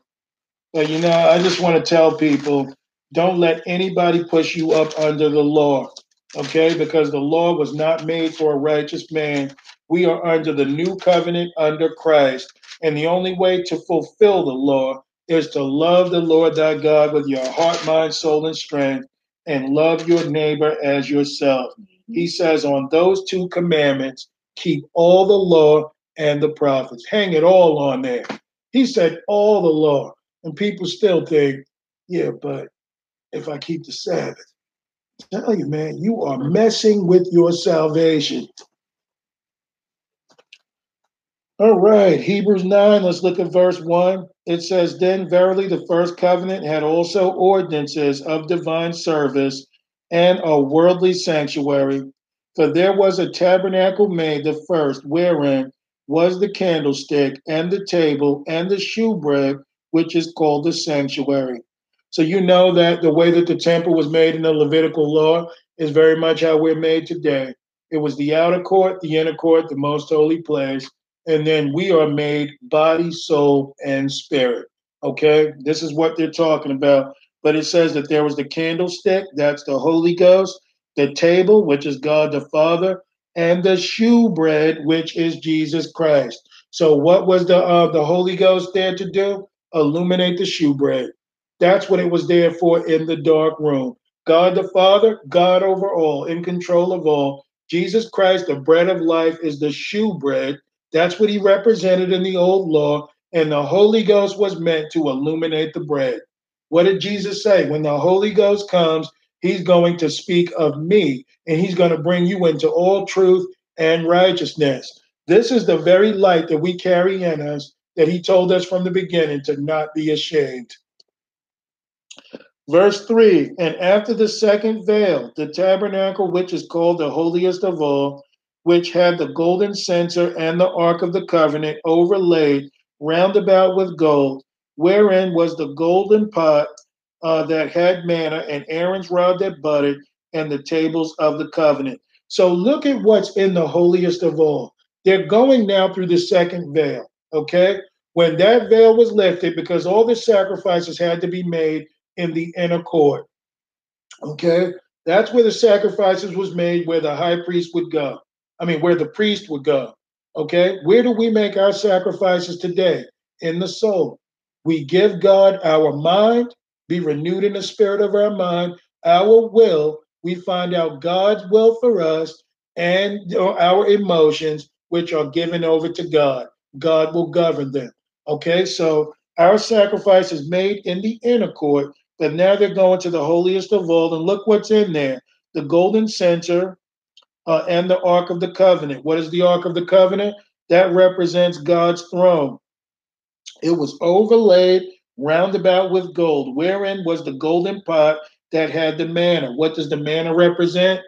But, I just want to tell people, don't let anybody push you up under the law, okay? Because the law was not made for a righteous man. We are under the new covenant under Christ. And the only way to fulfill the law is to love the Lord thy God with your heart, mind, soul, and strength, and love your neighbor as yourself. He says, on those two commandments, keep all the law and the prophets. Hang it all on there. He said, all the law. And people still think, yeah, but if I keep the Sabbath. I tell you, man, you are messing with your salvation. All right, Hebrews 9, let's look at verse 1. It says, then verily the first covenant had also ordinances of divine service and a worldly sanctuary. For there was a tabernacle made, the first, wherein was the candlestick and the table and the shewbread, which is called the sanctuary. So you know that the way that the temple was made in the Levitical law is very much how we're made today. It was the outer court, the inner court, the most holy place. And then we are made body, soul, and spirit. Okay? This is what they're talking about. But it says that there was the candlestick, that's the Holy Ghost, the table, which is God the Father, and the shewbread, which is Jesus Christ. So what was the Holy Ghost there to do? Illuminate the shewbread. That's what it was there for in the dark room. God the Father, God over all, in control of all. Jesus Christ, the bread of life, is the shewbread. That's what he represented in the old law, and the Holy Ghost was meant to illuminate the bread. What did Jesus say? When the Holy Ghost comes, he's going to speak of me, and he's going to bring you into all truth and righteousness. This is the very light that we carry in us that he told us from the beginning to not be ashamed. Verse 3, and after the second veil, the tabernacle, which is called the holiest of all, which had the golden censer and the ark of the covenant overlaid round about with gold, wherein was the golden pot that had manna and Aaron's rod that budded and the tables of the covenant. So look at what's in the holiest of all. They're going now through the second veil, okay? When that veil was lifted, because all the sacrifices had to be made in the inner court, okay? That's where the sacrifices was made, where the high priest would go. I mean, where the priest would go, okay? Where do we make our sacrifices today? In the soul. We give God our mind, be renewed in the spirit of our mind, our will. We find out God's will for us and our emotions, which are given over to God. God will govern them, okay? So our sacrifice is made in the inner court, but now they're going to the holiest of all, and look what's in there. The golden censer and the Ark of the Covenant. What is the Ark of the Covenant? That represents God's throne. It was overlaid roundabout with gold, wherein was the golden pot that had the manna. What does the manna represent?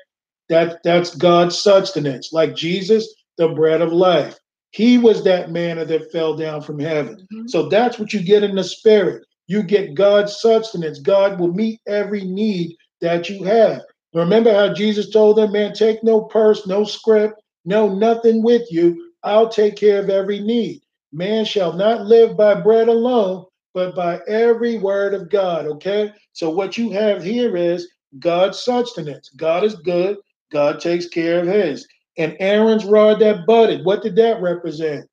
That's God's substance. Like Jesus, the bread of life. He was that manna that fell down from heaven. Mm-hmm. So that's what you get in the spirit. You get God's substance. God will meet every need that you have. Remember how Jesus told them, man, take no purse, no script, no nothing with you. I'll take care of every need. Man shall not live by bread alone, but by every word of God, okay? So what you have here is God's sustenance. God is good. God takes care of his. And Aaron's rod that budded, what did that represent?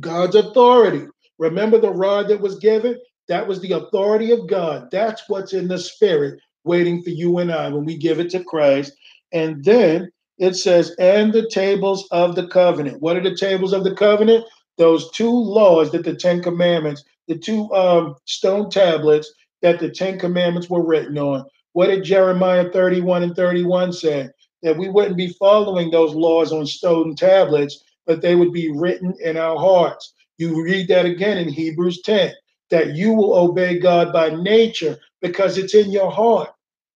God's authority. Remember the rod that was given? That was the authority of God. That's what's in the spirit waiting for you and I when we give it to Christ. And then it says, and the tables of the covenant. What are the tables of the covenant? Those two laws that the Ten Commandments, the two stone tablets that the Ten Commandments were written on. What did Jeremiah 31 and 31 say? That we wouldn't be following those laws on stone tablets, but they would be written in our hearts. You read that again in Hebrews 10, that you will obey God by nature because it's in your heart.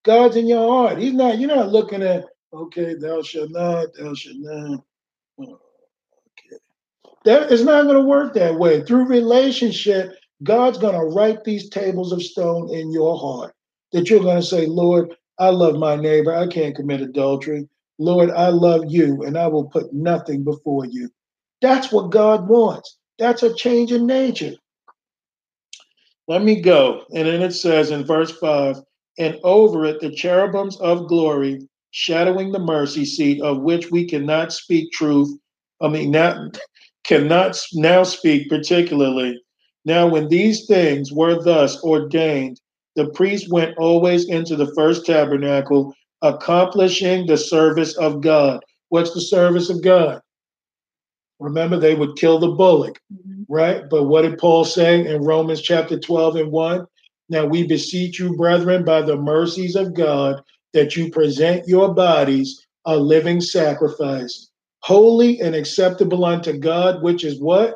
God's in your heart. He's not, you're not looking at, okay, thou shalt not, thou shalt not. That is not going to work that way. Through relationship, God's going to write these tables of stone in your heart that you're going to say, Lord, I love my neighbor. I can't commit adultery. Lord, I love you, and I will put nothing before you. That's what God wants. That's a change in nature. Let me go. And then it says in verse 5, and over it the cherubims of glory, shadowing the mercy seat, of which we cannot speak truth. I mean, not... cannot now speak particularly. Now, when these things were thus ordained, the priest went always into the first tabernacle, accomplishing the service of God. What's the service of God? Remember, they would kill the bullock, right? But what did Paul say in Romans chapter 12 and 1? Now we beseech you, brethren, by the mercies of God, that you present your bodies a living sacrifice, holy and acceptable unto God, which is what?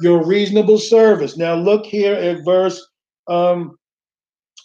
Your reasonable service. Now look here at verse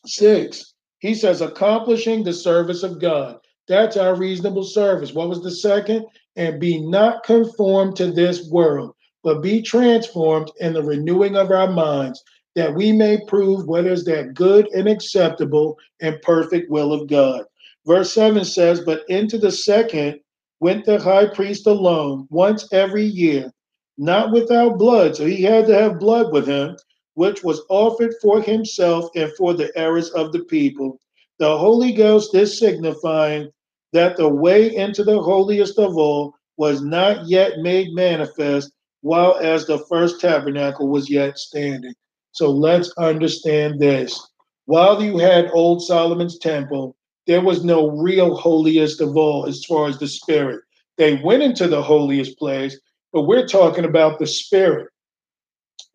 6. He says, accomplishing the service of God. That's our reasonable service. What was the second? And be not conformed to this world, but be transformed in the renewing of our minds, that we may prove what is that good and acceptable and perfect will of God. Verse 7 says, but into the second went the high priest alone once every year, not without blood. So he had to have blood with him, which was offered for himself and for the errors of the people. The Holy Ghost is signifying that the way into the holiest of all was not yet made manifest, while as the first tabernacle was yet standing. So let's understand this. While you had old Solomon's temple, there was no real holiest of all as far as the spirit. They went into the holiest place, but we're talking about the spirit.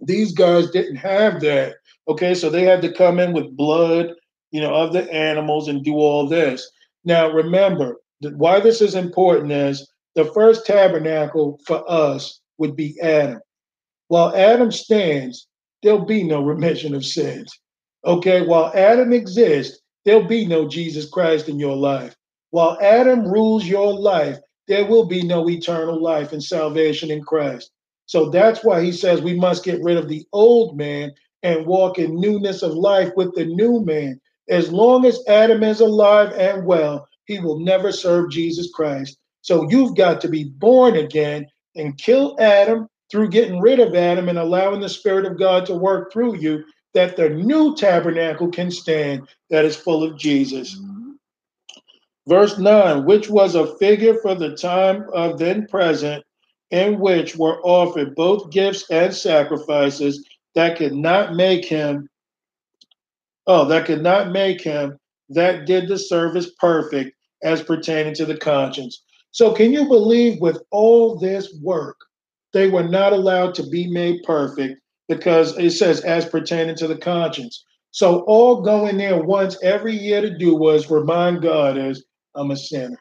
These guys didn't have that, okay? So they had to come in with blood, of the animals and do all this. Now, remember, why this is important is the first tabernacle for us would be Adam. While Adam stands, there'll be no remission of sins. Okay, while Adam exists, there'll be no Jesus Christ in your life. While Adam rules your life, there will be no eternal life and salvation in Christ. So that's why he says we must get rid of the old man and walk in newness of life with the new man. As long as Adam is alive and well, he will never serve Jesus Christ. So you've got to be born again and kill Adam through getting rid of Adam and allowing the Spirit of God to work through you, that the new tabernacle can stand that is full of Jesus. Verse 9, which was a figure for the time of then present, in which were offered both gifts and sacrifices that could not make him that did the service perfect as pertaining to the conscience. So can you believe with all this work, they were not allowed to be made perfect because it says as pertaining to the conscience. So all going there once every year to do was remind God is, I'm a sinner.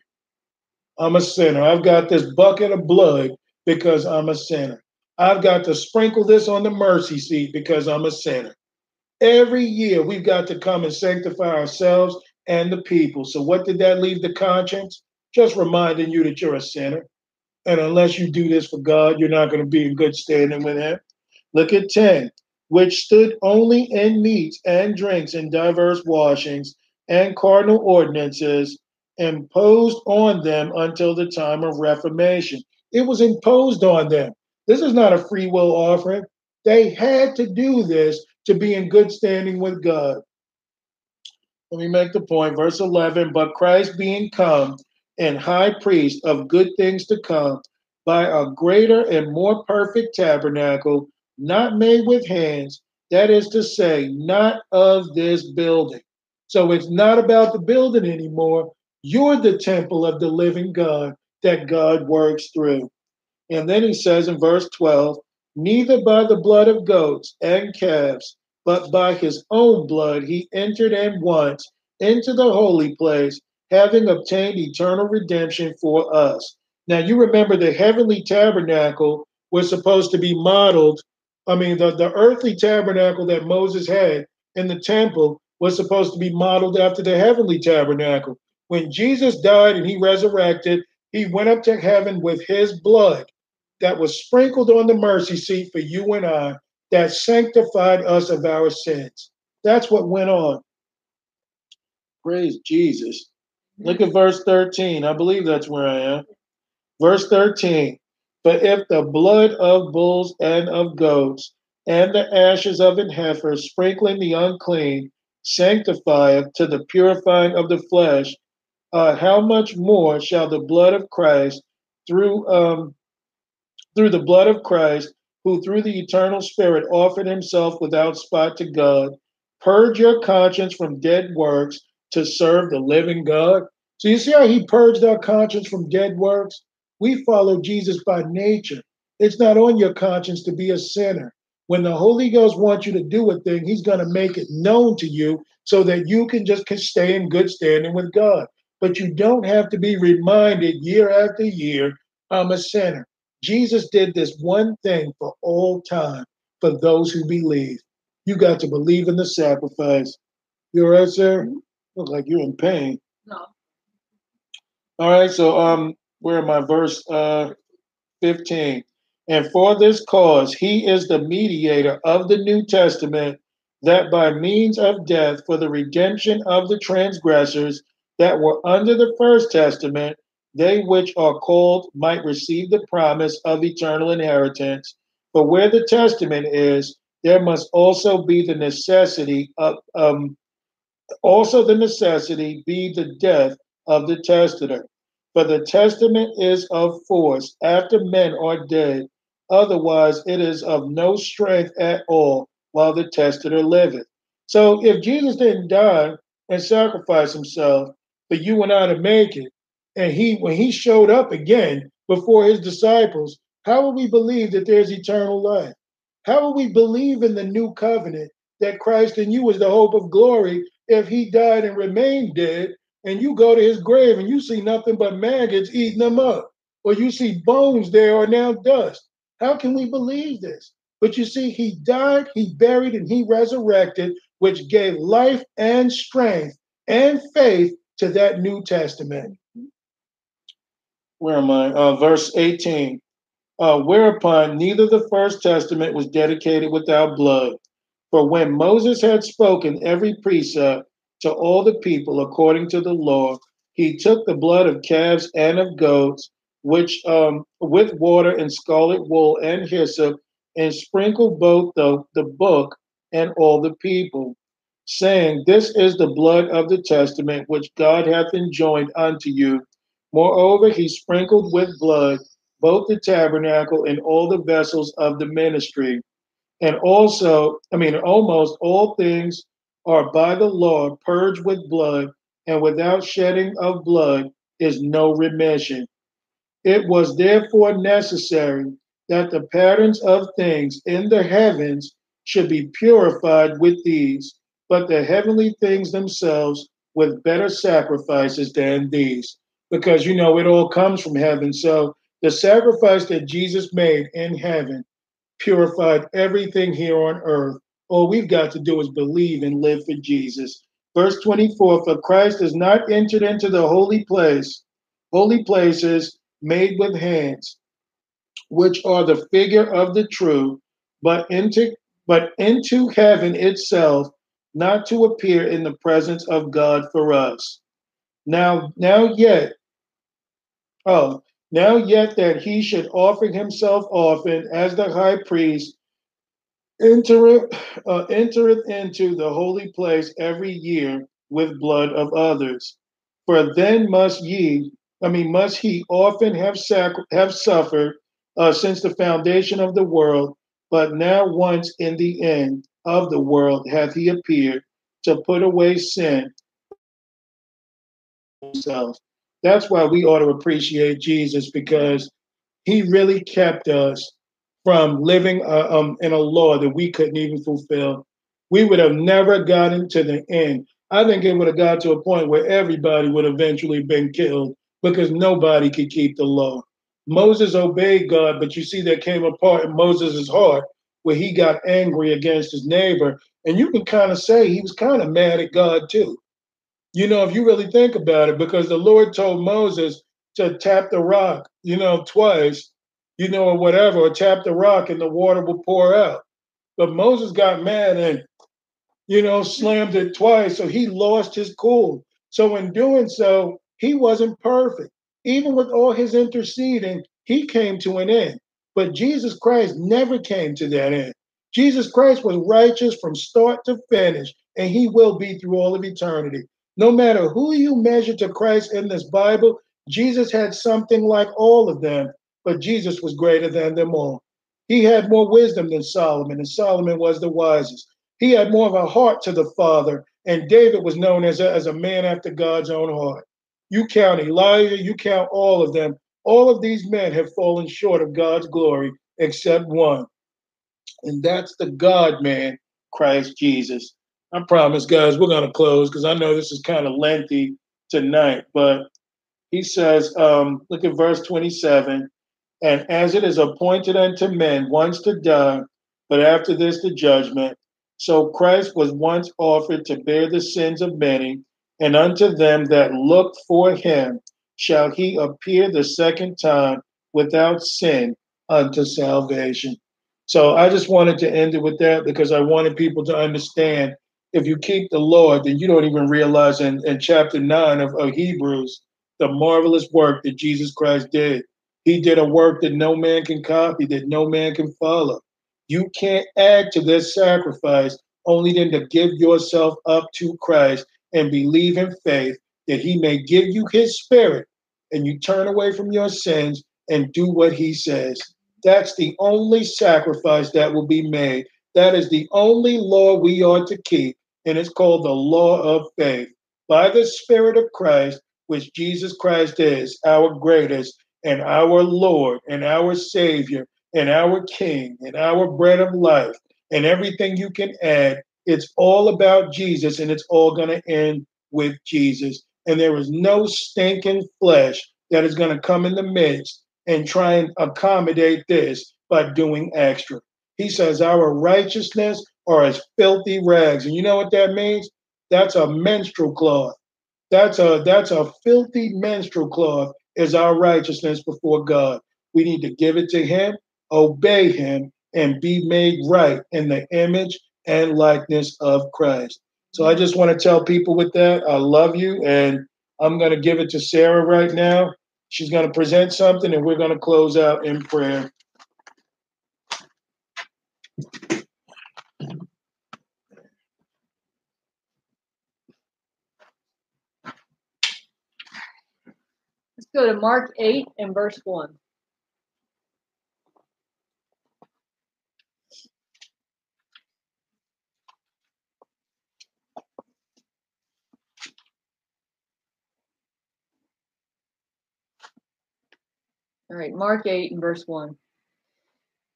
I'm a sinner. I've got this bucket of blood because I'm a sinner. I've got to sprinkle this on the mercy seat because I'm a sinner. Every year we've got to come and sanctify ourselves and the people. So what did that leave the conscience? Just reminding you that you're a sinner. And unless you do this for God, you're not going to be in good standing with him. Look at 10, which stood only in meats and drinks and diverse washings and cardinal ordinances imposed on them until the time of Reformation. It was imposed on them. This is not a free will offering. They had to do this to be in good standing with God. Let me make the point. Verse 11, but Christ being come and high priest of good things to come by a greater and more perfect tabernacle, not made with hands, that is to say, not of this building. So it's not about the building anymore. You're the temple of the living God that God works through. And then he says in verse 12, neither by the blood of goats and calves, but by his own blood he entered and once into the holy place, having obtained eternal redemption for us. Now you remember the heavenly tabernacle was supposed to be modeled. I mean, the earthly tabernacle that Moses had in the temple was supposed to be modeled after the heavenly tabernacle. When Jesus died and he resurrected, he went up to heaven with his blood that was sprinkled on the mercy seat for you and I, that sanctified us of our sins. That's what went on. Praise Jesus. Look at verse 13. I believe that's where I am. Verse 13. But if the blood of bulls and of goats and the ashes of an heifer sprinkling the unclean sanctifieth to the purifying of the flesh, how much more shall the blood of Christ through the blood of Christ, who through the eternal Spirit offered himself without spot to God, purge your conscience from dead works to serve the living God? So you see how he purged our conscience from dead works? We follow Jesus by nature. It's not on your conscience to be a sinner. When the Holy Ghost wants you to do a thing, he's going to make it known to you so that you can just stay in good standing with God. But you don't have to be reminded year after year, I'm a sinner. Jesus did this one thing for all time for those who believe. You got to believe in the sacrifice. You all right, sir? Look like you're in pain. No. All right, so where am I? Verse 15. And for this cause, he is the mediator of the New Testament, that by means of death for the redemption of the transgressors that were under the first testament, they which are called might receive the promise of eternal inheritance. For where the testament is, there must also be the necessity of the death of the testator. For the testament is of force after men are dead, otherwise it is of no strength at all while the testator liveth. So if Jesus didn't die and sacrifice himself for you and I to make it, and when he showed up again before his disciples, how will we believe that there's eternal life? How will we believe in the new covenant that Christ in you is the hope of glory if he died and remained dead? And you go to his grave and you see nothing but maggots eating them up, or you see bones there are now dust. How can we believe this? But you see, he died, he buried, and he resurrected which gave life and strength and faith to that New Testament. Where am I? Verse 18. Whereupon neither the first testament was dedicated without blood. For when Moses had spoken every precept to all the people according to the law, he took the blood of calves and of goats, which with water and scarlet wool and hyssop, and sprinkled both the book and all the people, saying, This is the blood of the testament which God hath enjoined unto you. Moreover, he sprinkled with blood both the tabernacle and all the vessels of the ministry. And also, almost all things are by the law purged with blood, and without shedding of blood is no remission. It was therefore necessary that the patterns of things in the heavens should be purified with these, but the heavenly things themselves with better sacrifices than these. Because, it all comes from heaven. So the sacrifice that Jesus made in heaven purified everything here on earth. All we've got to do is believe and live for Jesus. Verse 24, for Christ has not entered into the holy places made with hands, which are the figure of the true, but into heaven itself, not to appear in the presence of God for us. Now yet that he should offer himself often as the high priest entereth into the holy place every year with blood of others. For then must he often have suffered since the foundation of the world, but now once in the end of the world hath he appeared to put away sin himself. That's why we ought to appreciate Jesus, because he really kept us from living in a law that we couldn't even fulfill. We would have never gotten to the end. I think it would have got to a point where everybody would eventually been killed because nobody could keep the law. Moses obeyed God, but you see, that came apart in Moses' heart where he got angry against his neighbor. And you can kind of say he was kind of mad at God too. If you really think about it, because the Lord told Moses to tap the rock, twice, or whatever, or tap the rock and the water will pour out. But Moses got mad and, slammed it twice. So he lost his cool. So in doing so, he wasn't perfect. Even with all his interceding, he came to an end. But Jesus Christ never came to that end. Jesus Christ was righteous from start to finish, and he will be through all of eternity. No matter who you measure to Christ in this Bible, Jesus had something like all of them, but Jesus was greater than them all. He had more wisdom than Solomon, and Solomon was the wisest. He had more of a heart to the Father, and David was known as a man after God's own heart. You count Elijah, you count all of them. All of these men have fallen short of God's glory except one, and that's the God-man, Christ Jesus. I promise, guys, we're going to close because I know this is kind of lengthy tonight. But he says, look at verse 27. And as it is appointed unto men once to die, but after this the judgment. So Christ was once offered to bear the sins of many, and unto them that look for him shall he appear the second time without sin unto salvation. So I just wanted to end it with that because I wanted people to understand. If you keep the law, then you don't even realize in chapter 9 of Hebrews, the marvelous work that Jesus Christ did. He did a work that no man can copy, that no man can follow. You can't add to this sacrifice only than to give yourself up to Christ and believe in faith that he may give you his spirit and you turn away from your sins and do what he says. That's the only sacrifice that will be made. That is the only law we ought to keep. And it's called the law of faith by the Spirit of Christ, which Jesus Christ is our greatest and our Lord and our Savior and our King and our bread of life and everything you can add. It's all about Jesus, and it's all going to end with Jesus. And there is no stinking flesh that is going to come in the midst and try and accommodate this by doing extra. He says our righteousness are as filthy rags. And you know what that means? That's a menstrual cloth. That's a filthy menstrual cloth is our righteousness before God. We need to give it to him, obey him, and be made right in the image and likeness of Christ. So I just want to tell people with that, I love you. And I'm going to give it to Sarah right now. She's going to present something, and we're going to close out in prayer. Let's go to Mark 8 and verse 1. All right, Mark 8 and verse 1.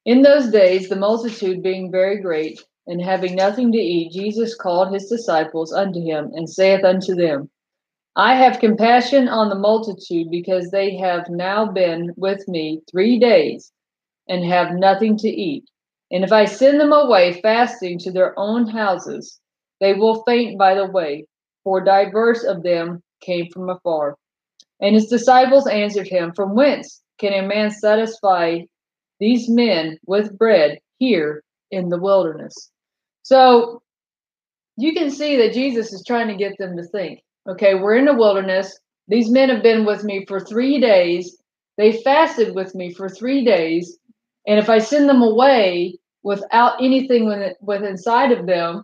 In those days, the multitude being very great, and having nothing to eat, Jesus called his disciples unto him, and saith unto them, I have compassion on the multitude, because they have now been with me 3 days, and have nothing to eat. And if I send them away fasting to their own houses, they will faint by the way, for divers of them came from afar. And his disciples answered him, From whence can a man satisfy these men with bread here in the wilderness? So you can see that Jesus is trying to get them to think, okay, we're in the wilderness. These men have been with me for 3 days. They fasted with me for 3 days. And if I send them away without anything with inside of them,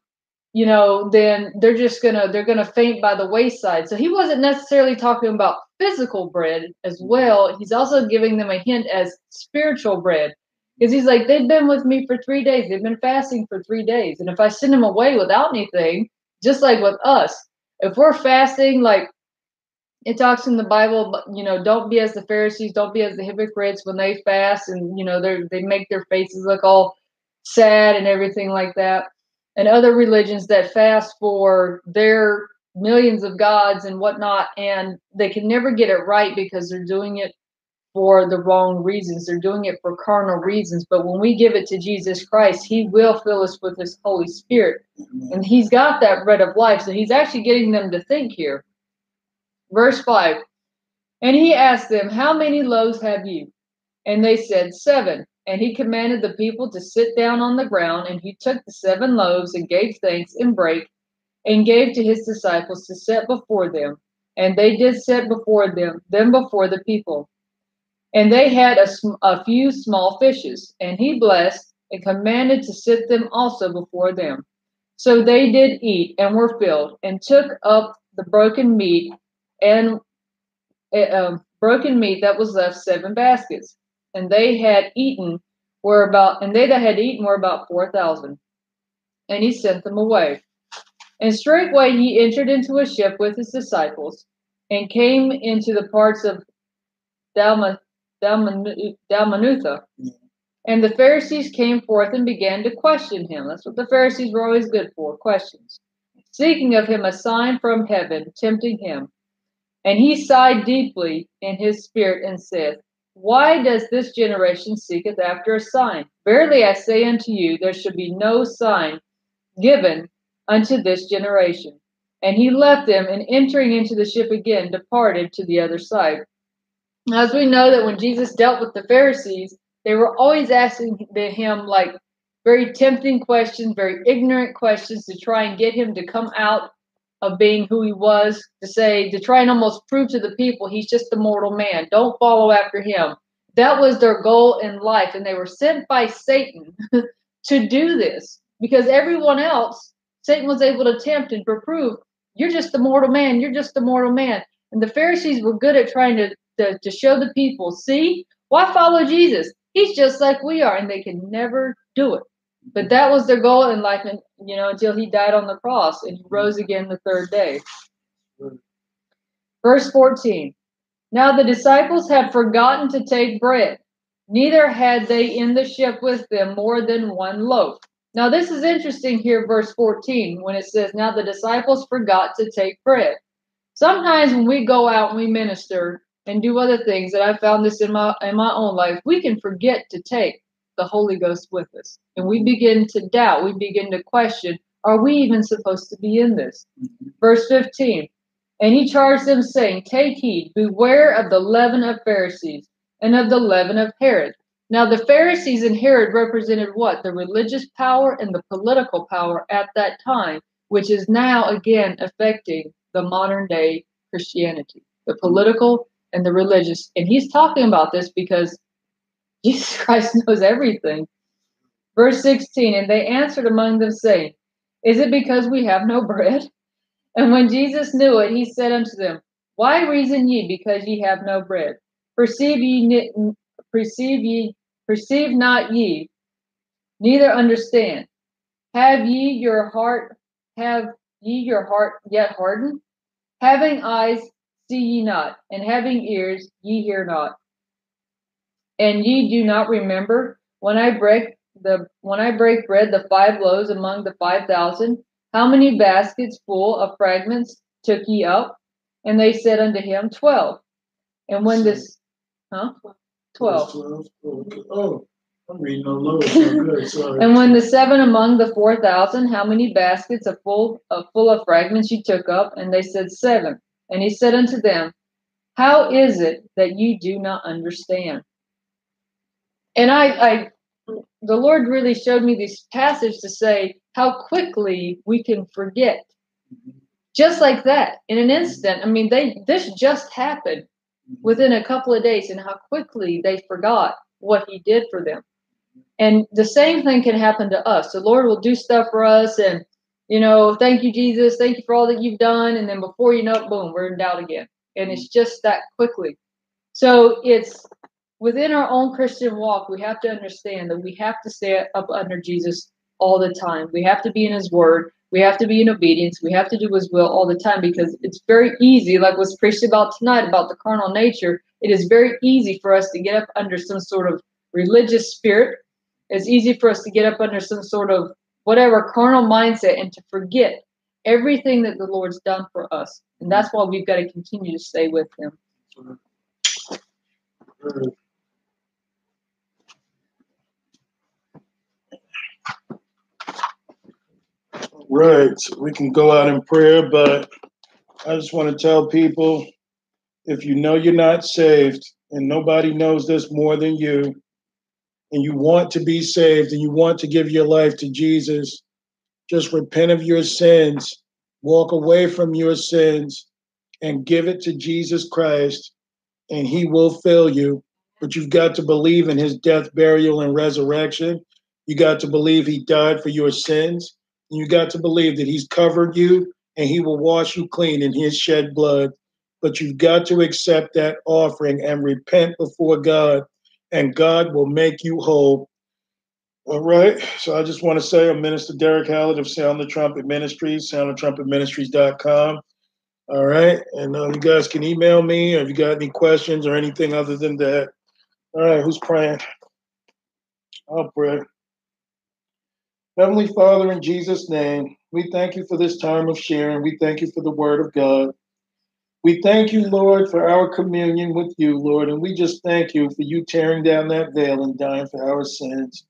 you know, then they're going to faint by the wayside. So he wasn't necessarily talking about physical bread as well. He's also giving them a hint as spiritual bread, because he's like, they've been with me for 3 days. They've been fasting for 3 days. And if I send them away without anything, just like with us, if we're fasting, like it talks in the Bible, you know, don't be as the Pharisees, don't be as the hypocrites when they fast and, you know, they make their faces look all sad and everything like that. And other religions that fast for their millions of gods and whatnot, and they can never get it right because they're doing it for the wrong reasons. They're doing it for carnal reasons. But when we give it to Jesus Christ, he will fill us with his Holy Spirit. And he's got that bread of life. So he's actually getting them to think here. Verse 5, and he asked them, How many loaves have you? And they said, 7. And he commanded the people to sit down on the ground, and he took the 7 loaves and gave thanks and brake, and gave to his disciples to set before them. And they did set before them before the people. And they had a few small fishes, and he blessed and commanded to set them also before them. So they did eat and were filled, and took up the broken meat and broken meat that was left 7 baskets. And they that had eaten were about 4,000. And he sent them away. And straightway he entered into a ship with his disciples, and came into the parts of Dalmanutha. And the Pharisees came forth and began to question him. That's what the Pharisees were always good for, questions. Seeking of him a sign from heaven, tempting him. And he sighed deeply in his spirit and said, Why does this generation seeketh after a sign? Verily I say unto you, there should be no sign given unto this generation. And he left them, and entering into the ship again, departed to the other side. As we know that when Jesus dealt with the Pharisees, they were always asking him like very tempting questions, very ignorant questions to try and get him to come out of being who he was, to try and almost prove to the people he's just a mortal man. Don't follow after him. That was their goal in life. And they were sent by Satan to do this, because everyone else, Satan was able to tempt and prove, you're just a mortal man. You're just a mortal man. And the Pharisees were good at trying to show the people, see, why follow Jesus? He's just like we are. And they could never do it. But that was their goal in life, and you know, until he died on the cross and he rose again the third day. Verse 14. Now the disciples had forgotten to take bread, neither had they in the ship with them more than 1 loaf. Now this is interesting here, verse 14, when it says, Now the disciples forgot to take bread. Sometimes when we go out and we minister and do other things, and I found this in my own life, we can forget to take. the Holy Ghost with us. And we begin to doubt, we begin to question, are we even supposed to be in this? Verse 15, and he charged them, saying, take heed, beware of the leaven of Pharisees and of the leaven of Herod. Now, the Pharisees and Herod represented what? The religious power and the political power at that time, which is now, again, affecting the modern day Christianity, the political and the religious. And he's talking about this because Jesus Christ knows everything. Verse 16, and they answered among them, saying, is it because we have no bread? And when Jesus knew it, he said unto them, why reason ye, because ye have no bread? Perceive not ye, neither understand. Have ye your heart yet hardened? Having eyes, see ye not, and having ears, ye hear not. And ye do not remember when I break bread, the 5 loaves among the 5,000, how many baskets full of fragments took ye up? And they said unto him, 12. And when this, 12. Oh, I'm reading on low. And when the 7 among the 4,000, how many baskets full of fragments you took up? And they said 7. And he said unto them, how is it that you do not understand? And I the Lord really showed me this passage to say how quickly we can forget. Just like that, in an instant. I mean, this just happened within a couple of days, and how quickly they forgot what he did for them. And the same thing can happen to us. The Lord will do stuff for us and, thank you, Jesus. Thank you for all that you've done. And then before you know it, boom, we're in doubt again. And it's just that quickly. So it's within our own Christian walk, we have to understand that we have to stay up under Jesus all the time. We have to be in his word. We have to be in obedience. We have to do his will all the time, because it's very easy, like was preached about tonight about the carnal nature. It is very easy for us to get up under some sort of religious spirit. It's easy for us to get up under some sort of whatever carnal mindset and to forget everything that the Lord's done for us. And that's why we've got to continue to stay with him. Right, so we can go out in prayer, but I just want to tell people, if you know you're not saved, and nobody knows this more than you, and you want to be saved, and you want to give your life to Jesus, just repent of your sins, walk away from your sins, and give it to Jesus Christ, and he will fill you. But you've got to believe in his death, burial, and resurrection. You got to believe he died for your sins. You got to believe that he's covered you and he will wash you clean in his shed blood. But you've got to accept that offering and repent before God, and God will make you whole. All right. So I just want to say I'm Minister Derek Hallett of Sound the Trumpet Ministries, soundthetrumpetministries.com. All right. And you guys can email me if you got any questions or anything other than that. All right. Who's praying? I'll pray. Heavenly Father, in Jesus' name, we thank you for this time of sharing. We thank you for the word of God. We thank you, Lord, for our communion with you, Lord, and we just thank you for you tearing down that veil and dying for our sins.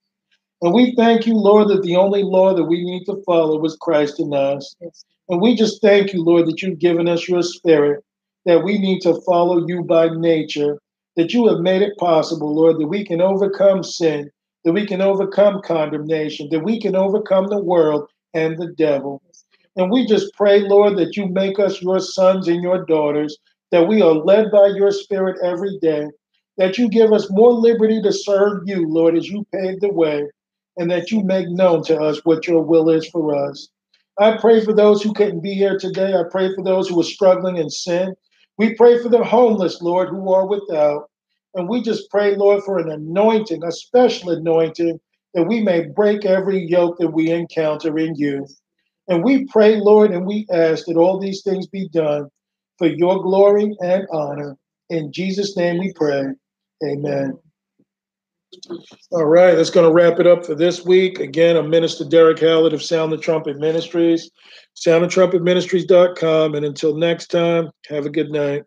And we thank you, Lord, that the only law that we need to follow is Christ in us. And we just thank you, Lord, that you've given us your spirit, that we need to follow you by nature, that you have made it possible, Lord, that we can overcome sin, that we can overcome condemnation, that we can overcome the world and the devil. And we just pray, Lord, that you make us your sons and your daughters, that we are led by your spirit every day, that you give us more liberty to serve you, Lord, as you pave the way, and that you make known to us what your will is for us. I pray for those who couldn't be here today. I pray for those who are struggling in sin. We pray for the homeless, Lord, who are without. And we just pray, Lord, for an anointing, a special anointing, that we may break every yoke that we encounter in you. And we pray, Lord, and we ask that all these things be done for your glory and honor. In Jesus' name we pray. Amen. All right, that's going to wrap it up for this week. Again, I'm Minister Derek Hallett of Sound the Trumpet Ministries, soundthetrumpetministries.com. And until next time, have a good night.